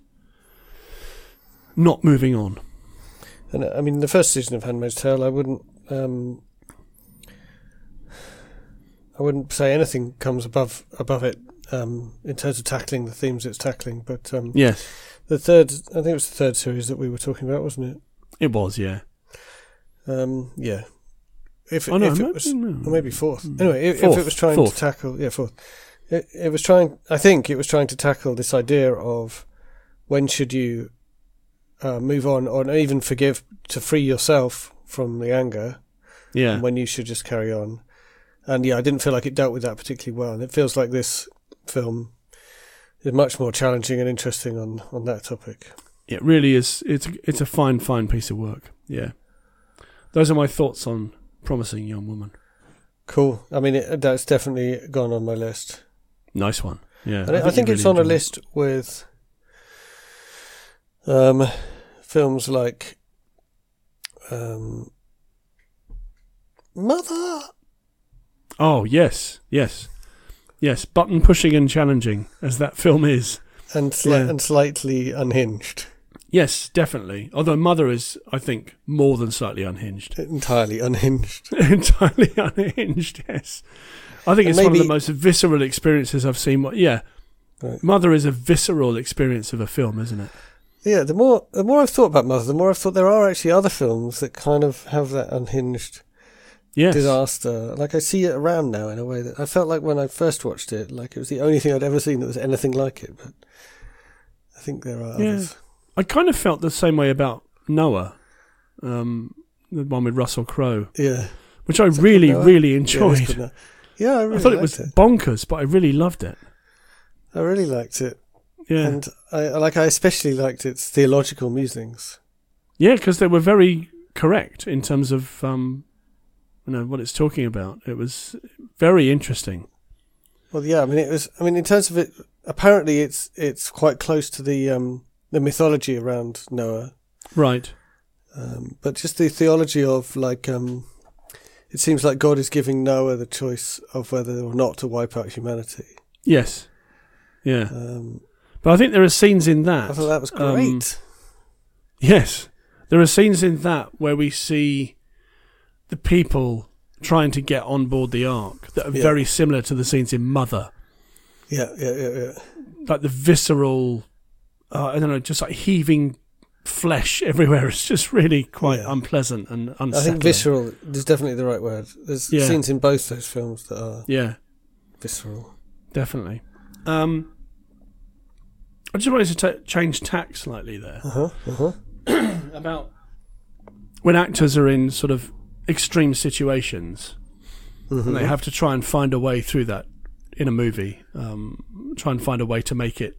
not moving on. And I mean, the first season of Handmaid's Tale, I wouldn't I wouldn't say anything comes above it in terms of tackling the themes it's tackling. But yes, I think it was the third series that we were talking about, wasn't it? It was, yeah. Yeah. If it was trying to tackle this idea of when should you move on or even forgive to free yourself from the anger, yeah, and when you should just carry on. And yeah, I didn't feel like it dealt with that particularly well, and it feels like this film is much more challenging and interesting on that topic. It really is. It's a fine piece of work. Yeah, those are my thoughts on Promising Young Woman. Cool. I mean, that's definitely gone on my list. Nice one. Yeah, and I think it's really on a list with films like Mother. Oh yes. Button pushing and challenging as that film is, and and slightly unhinged. Yes, definitely. Although Mother is, I think, more than slightly unhinged. Entirely unhinged, yes. I think it's one of the most visceral experiences I've seen. Yeah. Right. Mother is a visceral experience of a film, isn't it? Yeah, the more I've thought about Mother, the more I've thought there are actually other films that kind of have that unhinged disaster. Like, I see it around now in a way that I felt like when I first watched it, like it was the only thing I'd ever seen that was anything like it. But I think there are others. I kind of felt the same way about Noah, the one with Russell Crowe. Yeah, which I really enjoyed. Yeah, I really liked it. I thought it was bonkers, but I really loved it. I really liked it. Yeah, and I especially liked its theological musings. Yeah, because they were very correct in terms of what it's talking about. It was very interesting. Well, yeah, I mean, it was. I mean, in terms of it, apparently it's quite close to the mythology around Noah, right? But just the theology of it seems like God is giving Noah the choice of whether or not to wipe out humanity. Yes, yeah. But I think there are scenes in that. I thought that was great. Yes, there are scenes in that where we see the people trying to get on board the ark that are very similar to the scenes in Mother. Yeah. Like the visceral. I don't know, just like heaving flesh everywhere. It's just really quite unpleasant and unsettling. I think visceral is definitely the right word. There's scenes in both those films that are visceral. Definitely. I just wanted to change tack slightly there. About when actors are in sort of extreme situations and they have to try and find a way through that in a movie, try and find a way to make it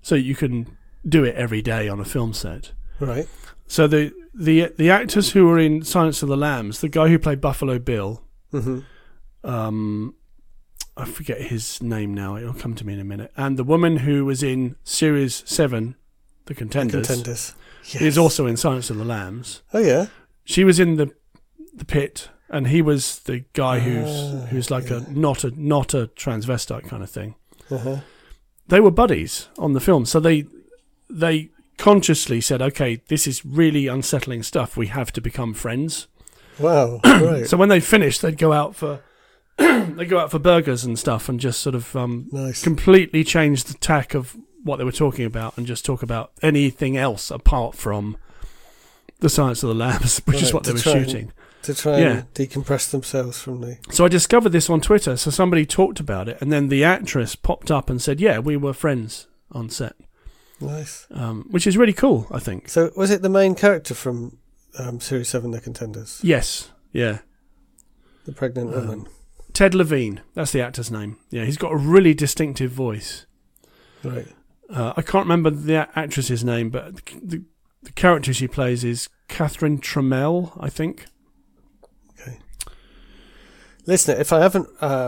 so you can do it every day on a film set. Right. So the actors who were in Silence of the Lambs, the guy who played Buffalo Bill, I forget his name now, it'll come to me in a minute, and the woman who was in Series 7, The Contenders, yes, is also in Silence of the Lambs. Oh, yeah? She was in the pit, and he was the guy who's like not a transvestite kind of thing. Uh-huh. They were buddies on the film, so they consciously said, okay, this is really unsettling stuff, we have to become friends. Wow, right. So when they finished, they'd go out for burgers and stuff and just sort of completely change the tack of what they were talking about and just talk about anything else apart from the Silence of the Lambs, which is what they were shooting. To try and decompress themselves from the... So I discovered this on Twitter, so somebody talked about it, and then the actress popped up and said, yeah, we were friends on set. Nice. Which is really cool, I think. So was it the main character from Series 7, The Contenders? Yes, yeah. The pregnant woman. Ted Levine, that's the actor's name. Yeah, he's got a really distinctive voice. Right. I can't remember the actress's name, but the character she plays is Catherine Tremell, I think. Listener, if I haven't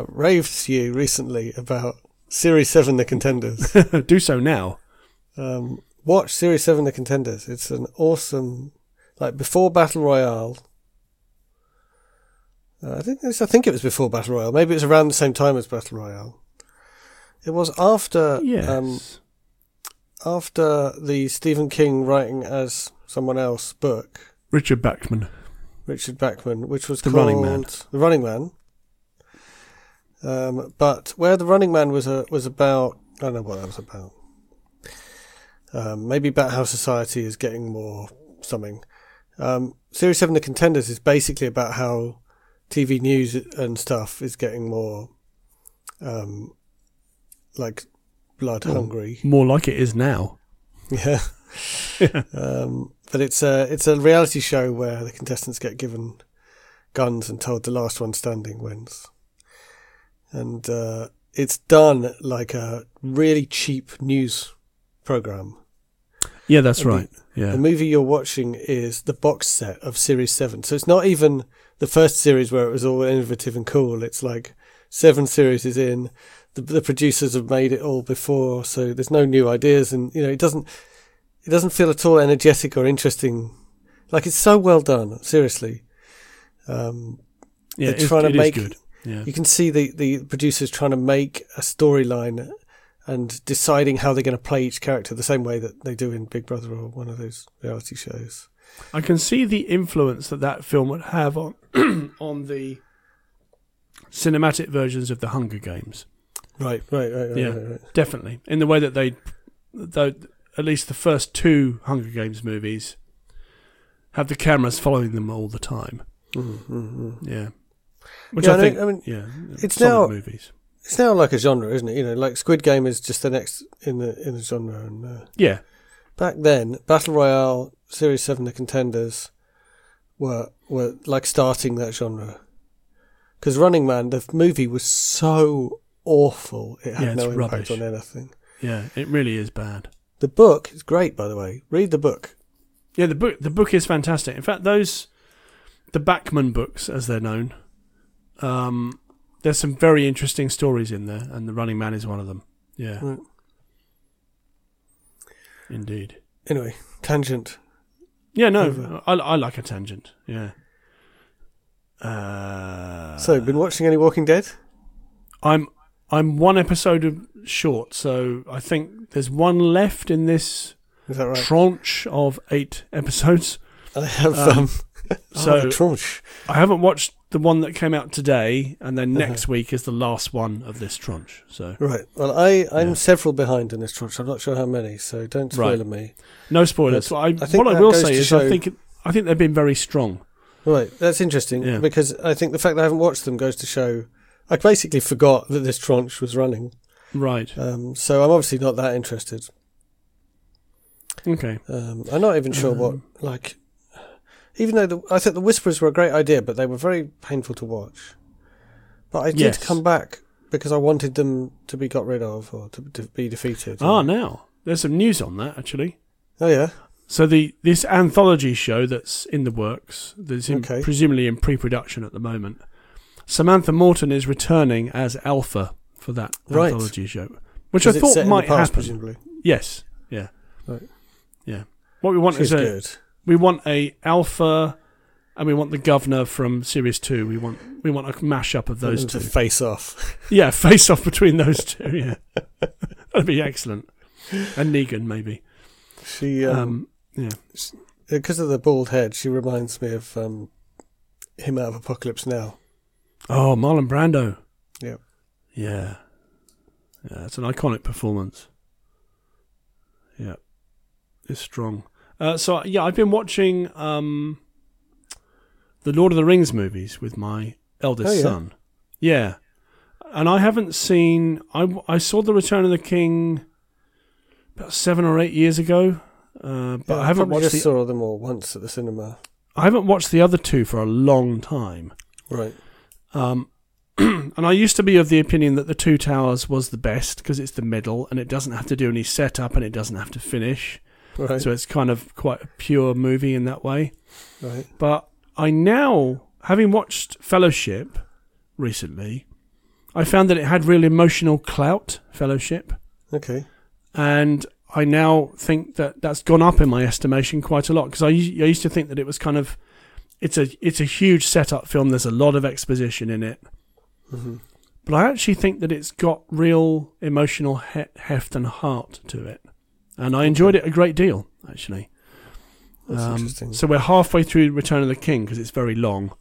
raved to you recently about Series 7, The Contenders... do so now. Watch Series 7, The Contenders. It's an awesome... Like, before Battle Royale... I think it was before Battle Royale. Maybe it was around the same time as Battle Royale. It was after... Yes. After the Stephen King writing as someone else book. Richard Bachman, which was called... The Running Man. But where The Running Man was about, I don't know what that was about. Maybe about how society is getting more something. Series 7: The Contenders is basically about how TV news and stuff is getting more like blood hungry. More like it is now. Yeah. But it's a reality show where the contestants get given guns and told the last one standing wins. And it's done like a really cheap news program. Yeah, that's right. Yeah. The movie you're watching is the box set of Series 7. So it's not even the first series where it was all innovative and cool. It's like 7 series is in. The producers have made it all before, so there's no new ideas. And, you know, it doesn't feel at all energetic or interesting. Like, it's so well done, seriously. Yeah, it is good. Yeah. You can see the producers trying to make a storyline and deciding how they're going to play each character the same way that they do in Big Brother or one of those reality shows. I can see the influence that film would have on on the cinematic versions of The Hunger Games. Right. Yeah, right. Definitely. In the way that though at least the first 2 Hunger Games movies have the cameras following them all the time. Mm-hmm. Yeah. I think it's now movies. It's now like a genre, isn't it? You know, like Squid Game is just the next in the genre. And yeah, back then, Battle Royale, Series 7, The Contenders were like starting that genre. Because Running Man, the movie was so awful, it had no impact on anything. Yeah, it really is bad. The book is great, by the way. Read the book. Yeah, the book is fantastic. In fact, the Backman books, as they're known. There's some very interesting stories in there, and The Running Man is one of them. Yeah. Right. Indeed. Anyway, tangent. Yeah, no, I like a tangent. Yeah. So, been watching any Walking Dead? I'm one episode short, so I think there's one left in this tranche of 8 episodes. I have a tranche. I haven't watched the one that came out today, and then next week is the last one of this tranche. So right. Well, I'm several behind in this tranche. I'm not sure how many, so don't spoil me. No spoilers. I think they've been very strong. Right. That's interesting because I think the fact that I haven't watched them goes to show I basically forgot that this tranche was running. Right. So I'm obviously not that interested. Okay. I'm not even sure what even though I thought the Whisperers were a great idea, but they were very painful to watch. But I did come back because I wanted them to be got rid of or to be defeated. Now. There's some news on that, actually. Oh, yeah? So this anthology show that's in the works, that's presumably in pre-production at the moment, Samantha Morton is returning as Alpha for that anthology show, which I thought might happen. Presumably. Yes. Yeah. Right. Yeah. What we want is good. We want a Alpha, and we want the Governor from Series 2. We want a mashup of those two. Face-off. Yeah, face-off between those two, yeah. That'd be excellent. And Negan, maybe. She, because of the bald head, she reminds me of him out of Apocalypse Now. Oh, Marlon Brando. Yeah. Yeah. Yeah, it's an iconic performance. Yeah. It's strong. I've been watching the Lord of the Rings movies with my eldest son. Yeah. And I haven't seen... I saw The Return of the King about 7 or 8 years ago, but I haven't watched... I saw them all once at the cinema. I haven't watched the other two for a long time. Right. And I used to be of the opinion that The Two Towers was the best because it's the middle and it doesn't have to do any setup and it doesn't have to finish. Right. So it's kind of quite a pure movie in that way. Right. But I now, having watched Fellowship recently, I found that it had real emotional clout, Fellowship. Okay. And I now think that that's gone up in my estimation quite a lot because I used to think that it was kind of, it's a huge setup film. There's a lot of exposition in it. Mm-hmm. But I actually think that it's got real emotional heft and heart to it. And I enjoyed it a great deal, actually. That's interesting. So we're halfway through Return of the King because it's very long.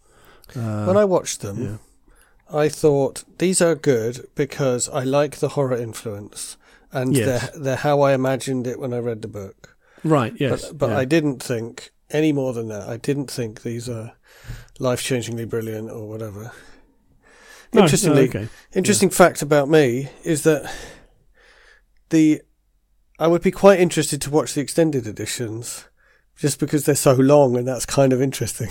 When I watched them, I thought, these are good because I like the horror influence, and yes. they're how I imagined it when I read the book. Right, yes. But yeah. I didn't think, any more than that, I didn't think these are life-changingly brilliant or whatever. No, interesting fact about me is that I would be quite interested to watch the extended editions just because they're so long, and that's kind of interesting.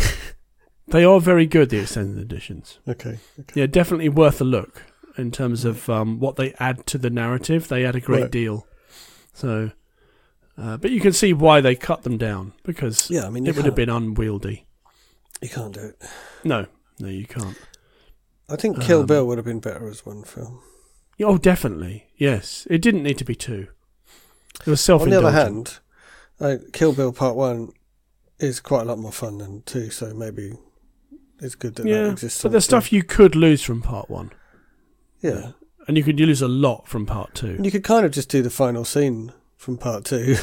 They are very good, the extended editions. Okay. Yeah, definitely worth a look in terms of what they add to the narrative. They add a great deal. So, but you can see why they cut them down, because it would have been unwieldy. You can't do it. No, you can't. I think Kill Bill would have been better as one film. Oh, definitely. Yes. It didn't need to be two. It was self-indulgent. On the other hand, Kill Bill Part 1 is quite a lot more fun than 2, so maybe it's good that that exists. But there's stuff you could lose from Part 1. Yeah. And you could lose a lot from Part 2. And you could kind of just do the final scene from Part 2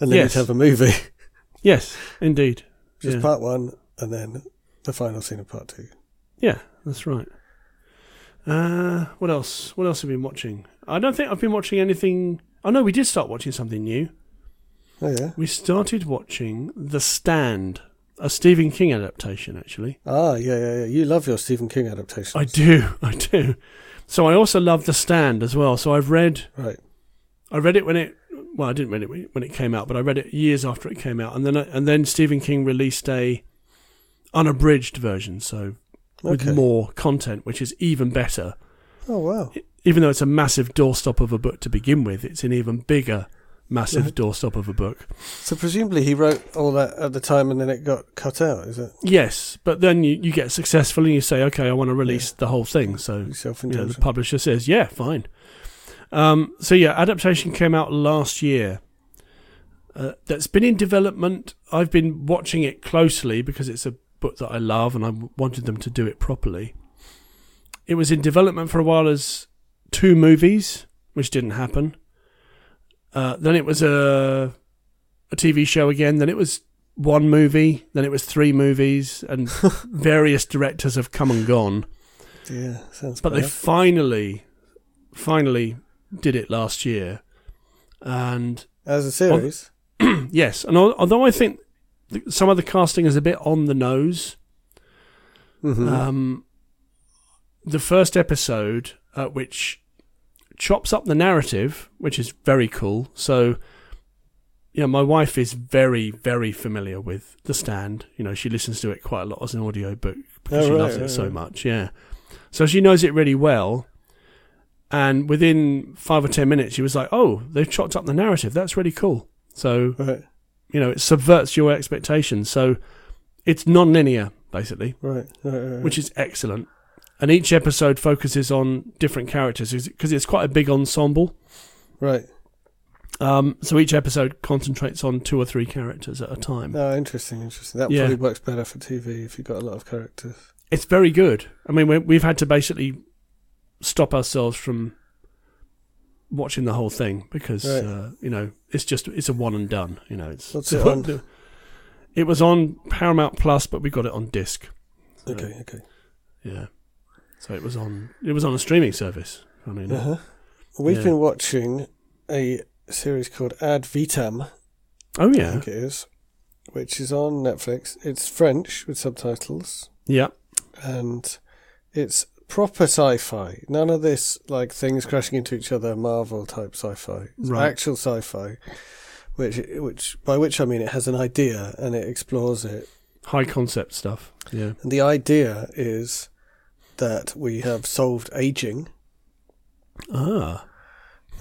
and then you'd have a movie. Yes, indeed. Just Part 1 and then the final scene of Part 2. Yeah, that's right. What else? What else have you been watching? I don't think I've been watching anything... Oh, no, we did start watching something new. Oh, yeah? We started watching The Stand, a Stephen King adaptation, actually. Ah, yeah. You love your Stephen King adaptations. I do. So I also love The Stand as well. So I've read... Right. I read it when it... Well, I didn't read it when it came out, but I read it years after it came out. And then Stephen King released a unabridged version, so with more content, which is even better. Oh, wow. Even though it's a massive doorstop of a book to begin with, it's an even bigger massive doorstop of a book. So presumably he wrote all that at the time and then it got cut out, is it? Yes, but then you get successful and you say, okay, I want to release the whole thing. So the publisher says, yeah, fine. Adaptation came out last year. That's been in development. I've been watching it closely because it's a book that I love and I wanted them to do it properly. It was in development for a while as two movies, which didn't happen. Then it was a TV show again. Then it was one movie. Then it was three movies, and various directors have come and gone. Yeah, sounds. But they finally did it last year, and as a series. Yes, and although I think some of the casting is a bit on the nose. Mm-hmm. The first episode, which chops up the narrative, which is very cool. So, my wife is very, very familiar with The Stand. She listens to it quite a lot as an audiobook because she loves it so much. Yeah. So she knows it really well. And within 5 or 10 minutes, she was like, oh, they've chopped up the narrative. That's really cool. So, it subverts your expectations. So it's non-linear, basically, which is excellent. And each episode focuses on different characters because it's quite a big ensemble. Right. So each episode concentrates on 2 or 3 characters at a time. Oh, interesting. That probably works better for TV if you've got a lot of characters. It's very good. I mean, we've had to basically stop ourselves from watching the whole thing because, it's a one and done. What's it on? It was on Paramount Plus, but we got it on disc. So, okay. Yeah. So it was on a streaming service. We've been watching a series called Ad Vitam. Oh yeah, I think it is, which is on Netflix. It's French with subtitles. Yeah, and it's proper sci-fi. None of this like things crashing into each other, Marvel type sci-fi. It's actual sci-fi, which by which I mean it has an idea and it explores it. High concept stuff. Yeah, and the idea is that we have solved aging. Ah.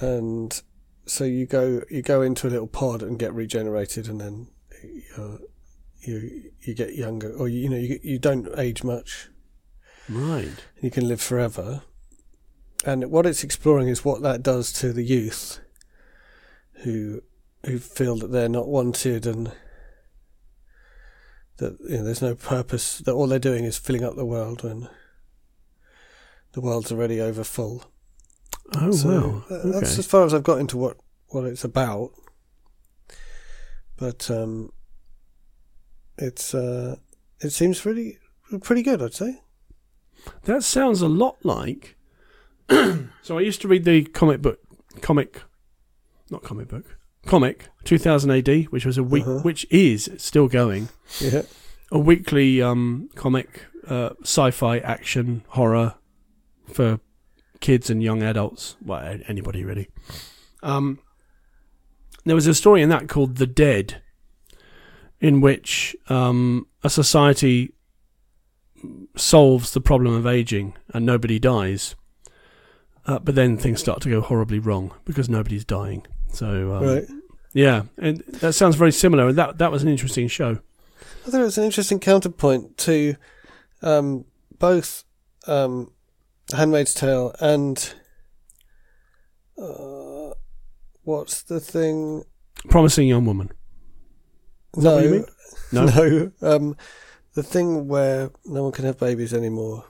And so you go into a little pod and get regenerated, and then you get younger, or you don't age much. Right. You can live forever. And what it's exploring is what that does to the youth who feel that they're not wanted and that there's no purpose, that all they're doing is filling up the world and the world's already over full. Oh, so, wow. That's as far as I've got into what it's about. But it seems pretty good, I'd say. That sounds a lot like... So I used to read the comic 2000 AD, which was a week, which is still going. Yeah. A weekly comic, sci-fi, action, horror for kids and young adults. Well, anybody really. There was a story in that called The Dead, in which a society solves the problem of aging and nobody dies. But then things start to go horribly wrong because nobody's dying. So, right. Yeah, and that sounds very similar. And that was an interesting show. I thought it was an interesting counterpoint to both Handmaid's Tale and what's the thing? Promising Young Woman. Is that what you mean? No. The thing where no one can have babies anymore.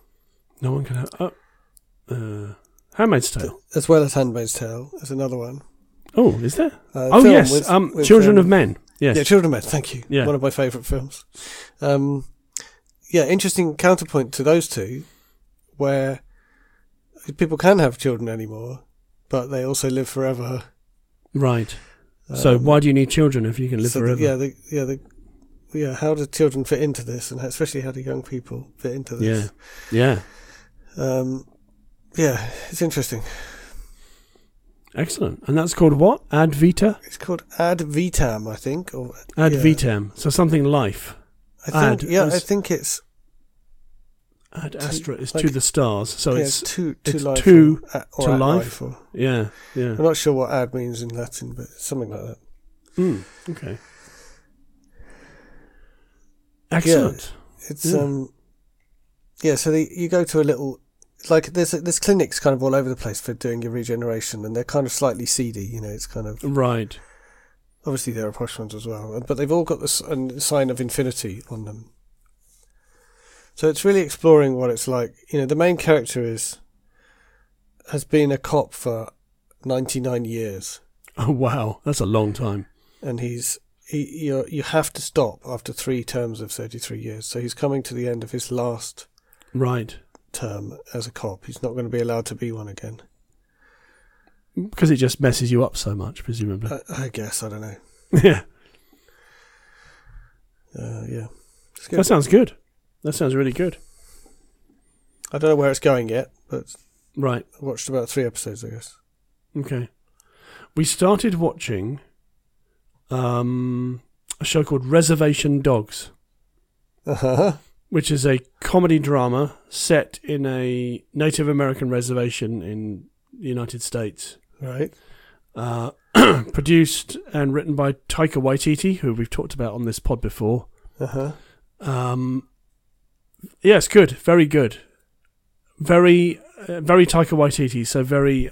No one can have... Handmaid's Tale. As well as Handmaid's Tale is another one. Oh, is there? Yes. With Children of Men. Yes. Yeah, Children of Men. Thank you. Yeah. One of my favourite films. Yeah, interesting counterpoint to those two, where people can have children anymore, but they also live forever. Right. So why do you need children if you can live forever? How do children fit into this, and especially how do young people fit into this? Yeah. Yeah. Yeah, it's interesting. Excellent. And that's called what? Ad Vita? It's called Ad Vitam, I think. Or Ad Vitam. So something life. I think, I think it's... Ad Astra is to the stars. So it's to life. To life. Yeah. I'm not sure what ad means in Latin, but something like that. Mm, okay. Excellent. Yeah, it's... so you go to a little... Like there's clinics kind of all over the place for doing your regeneration, and they're kind of slightly seedy, you know. It's kind of right. Obviously, there are posh ones as well, but they've all got this sign of infinity on them. So it's really exploring what it's like. You know, the main character has been a cop for 99 years. Oh wow, that's a long time. And you have to stop after 3 terms of 33 years. So he's coming to the end of his last term as a cop. He's not going to be allowed to be one again because it just messes you up so much, presumably. I guess, I don't know. That sounds good. That sounds really good. I don't know where it's going yet, but right, I watched about 3 episodes, I guess. Okay, we started watching a show called Reservation Dogs, which is a comedy drama set in a Native American reservation in the United States. Right. Produced and written by Taika Waititi, who we've talked about on this pod before. Yes, good. Very good. Very, very Taika Waititi. So very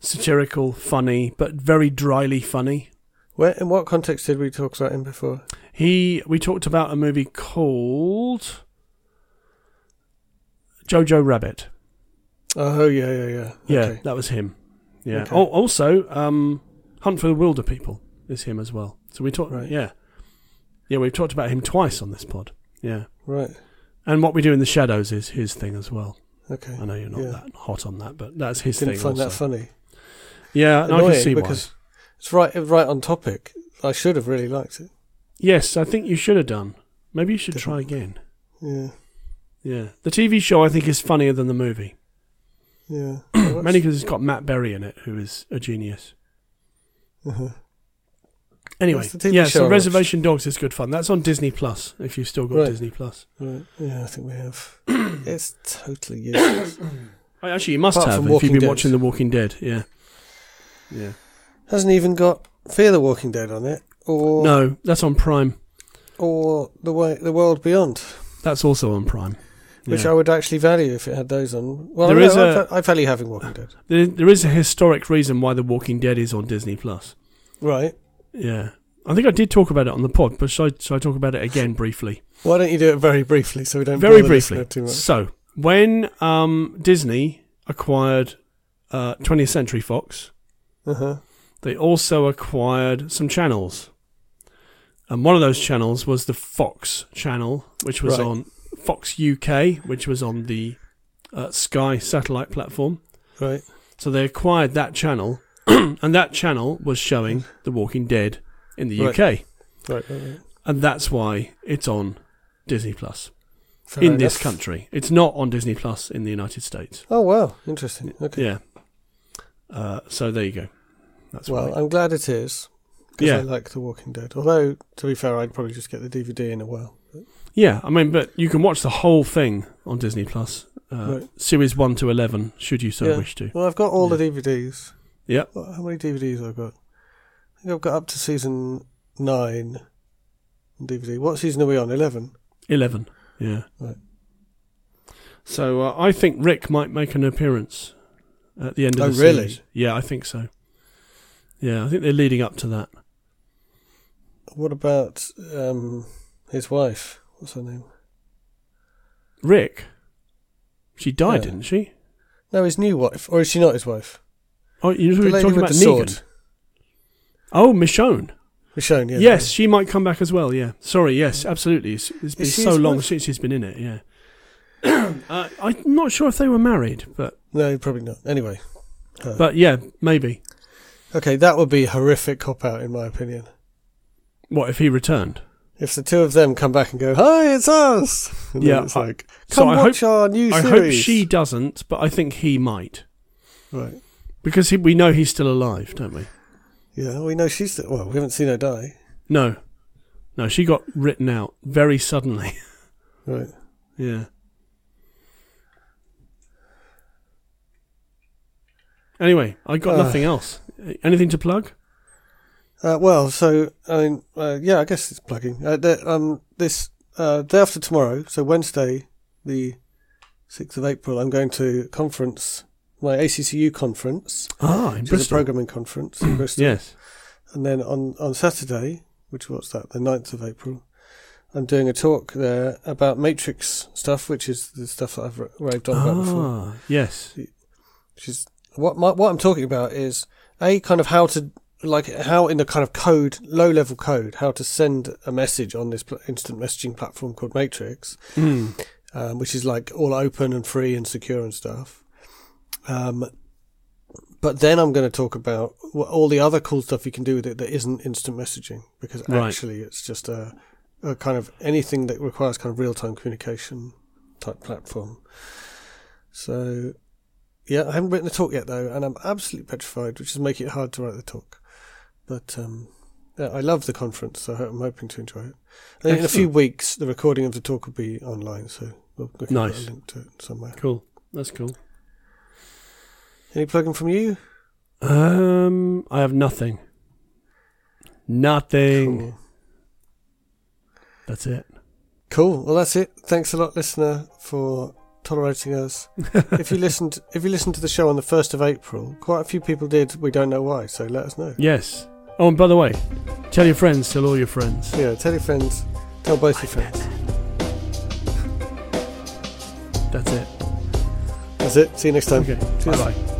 satirical, funny, but very dryly funny. Where, in what context did we talk about him before? We talked about a movie called Jojo Rabbit. Oh, yeah. Yeah, okay. That was him. Yeah. Okay. Oh, also, Hunt for the Wilder People is him as well. So we talked, Yeah, we've talked about him twice on this pod. Yeah. Right. And What We Do in the Shadows is his thing as well. Okay. I know you're not that hot on that, but that's his thing also. Didn't find that funny. Yeah, and I can see why. It's right on topic. I should have really liked it. Yes, I think you should have done. Maybe you should try again. Yeah. Yeah. The TV show, I think, is funnier than the movie. Yeah. Mainly because it's got Matt Berry in it, who is a genius. Anyway, so Reservation Dogs is good fun. That's on Disney Plus, if you've still got Disney Plus. Right. Yeah, I think we have. It's totally useless. Actually, you must have if you've been watching The Walking Dead. Yeah. Yeah. Hasn't even got Fear the Walking Dead on it. Or no, that's on Prime. Or The World Beyond. That's also on Prime. Which I would actually value if it had those on. Well, I value having Walking Dead. There is a historic reason why The Walking Dead is on Disney+. Right. Yeah. I think I did talk about it on the pod, but should I talk about it again briefly? Why don't you do it very briefly so we don't bother the listener too much? So, when Disney acquired 20th Century Fox... They also acquired some channels. And one of those channels was the Fox channel, which was on Fox UK, which was on the Sky satellite platform. Right. So they acquired that channel, and that channel was showing The Walking Dead in the UK. Right. And that's why it's on Disney Plus in this country. It's not on Disney Plus in the United States. Oh, wow. Interesting. Okay. Yeah. So there you go. That's well, I'm glad it is, because I like The Walking Dead. Although, to be fair, I'd probably just get the DVD in a while. But. Yeah, I mean, but you can watch the whole thing on Disney Plus. Series 1 to 11, should you so wish to. Well, I've got all the DVDs. Yeah. How many DVDs have I got? I think I've got up to season 9 on DVD. What season are we on? 11? 11, yeah. Right. So I think Rick might make an appearance at the end of the series. Oh, really? Yeah, I think so. Yeah, I think they're leading up to that. What about his wife? What's her name? Rick? She died, didn't she? No, his new wife. Or is she not his wife? Oh, you're talking about Negan. Oh, Michonne. Michonne, yeah. Yes, she might come back as well, yeah. Sorry, yes, absolutely. It's been so long since she's been in it, yeah. I'm not sure if they were married, but... No, probably not. Anyway. But yeah, maybe. Okay, that would be a horrific cop-out, in my opinion. What, if he returned? If the two of them come back and go, "Hi, it's us!" And then it's like, come watch our new series. I hope she doesn't, but I think he might. Right. Because we know he's still alive, don't we? Yeah, we know she's still... Well, we haven't seen her die. No. No, she got written out very suddenly. Right. Yeah. Anyway, I got nothing else. Anything to plug? I guess it's plugging. This day after tomorrow, so Wednesday, the 6th of April, I'm going to conference, my ACCU conference. Ah, in Bristol. It's a programming conference in Bristol. Yes. And then on Saturday, the 9th of April, I'm doing a talk there about Matrix stuff, which is the stuff that I've raved on about before. Ah, yes. Which is, what I'm talking about is, kind of how to... Like how in the kind of code, low-level code, how to send a message on this instant messaging platform called Matrix, which is like all open and free and secure and stuff. But then I'm going to talk about all the other cool stuff you can do with it that isn't instant messaging, because actually it's just a kind of anything that requires kind of real-time communication type platform. So, yeah, I haven't written a talk yet, though, and I'm absolutely petrified, which is making it hard to write the talk. But I love the conference, so I'm hoping to enjoy it. And in a few weeks, the recording of the talk will be online, so we'll put a link to it somewhere. Cool. That's cool. Any plugging from you? I have nothing. Nothing. Cool. That's it. Cool. Well, that's it. Thanks a lot, listener, for tolerating us. If you listened to the show on the 1st of April, quite a few people did. We don't know why, so let us know. Yes. Oh, and by the way, tell your friends, tell all your friends. Yeah, tell your friends, tell both your friends. That's it. See you next time. Okay. Bye bye.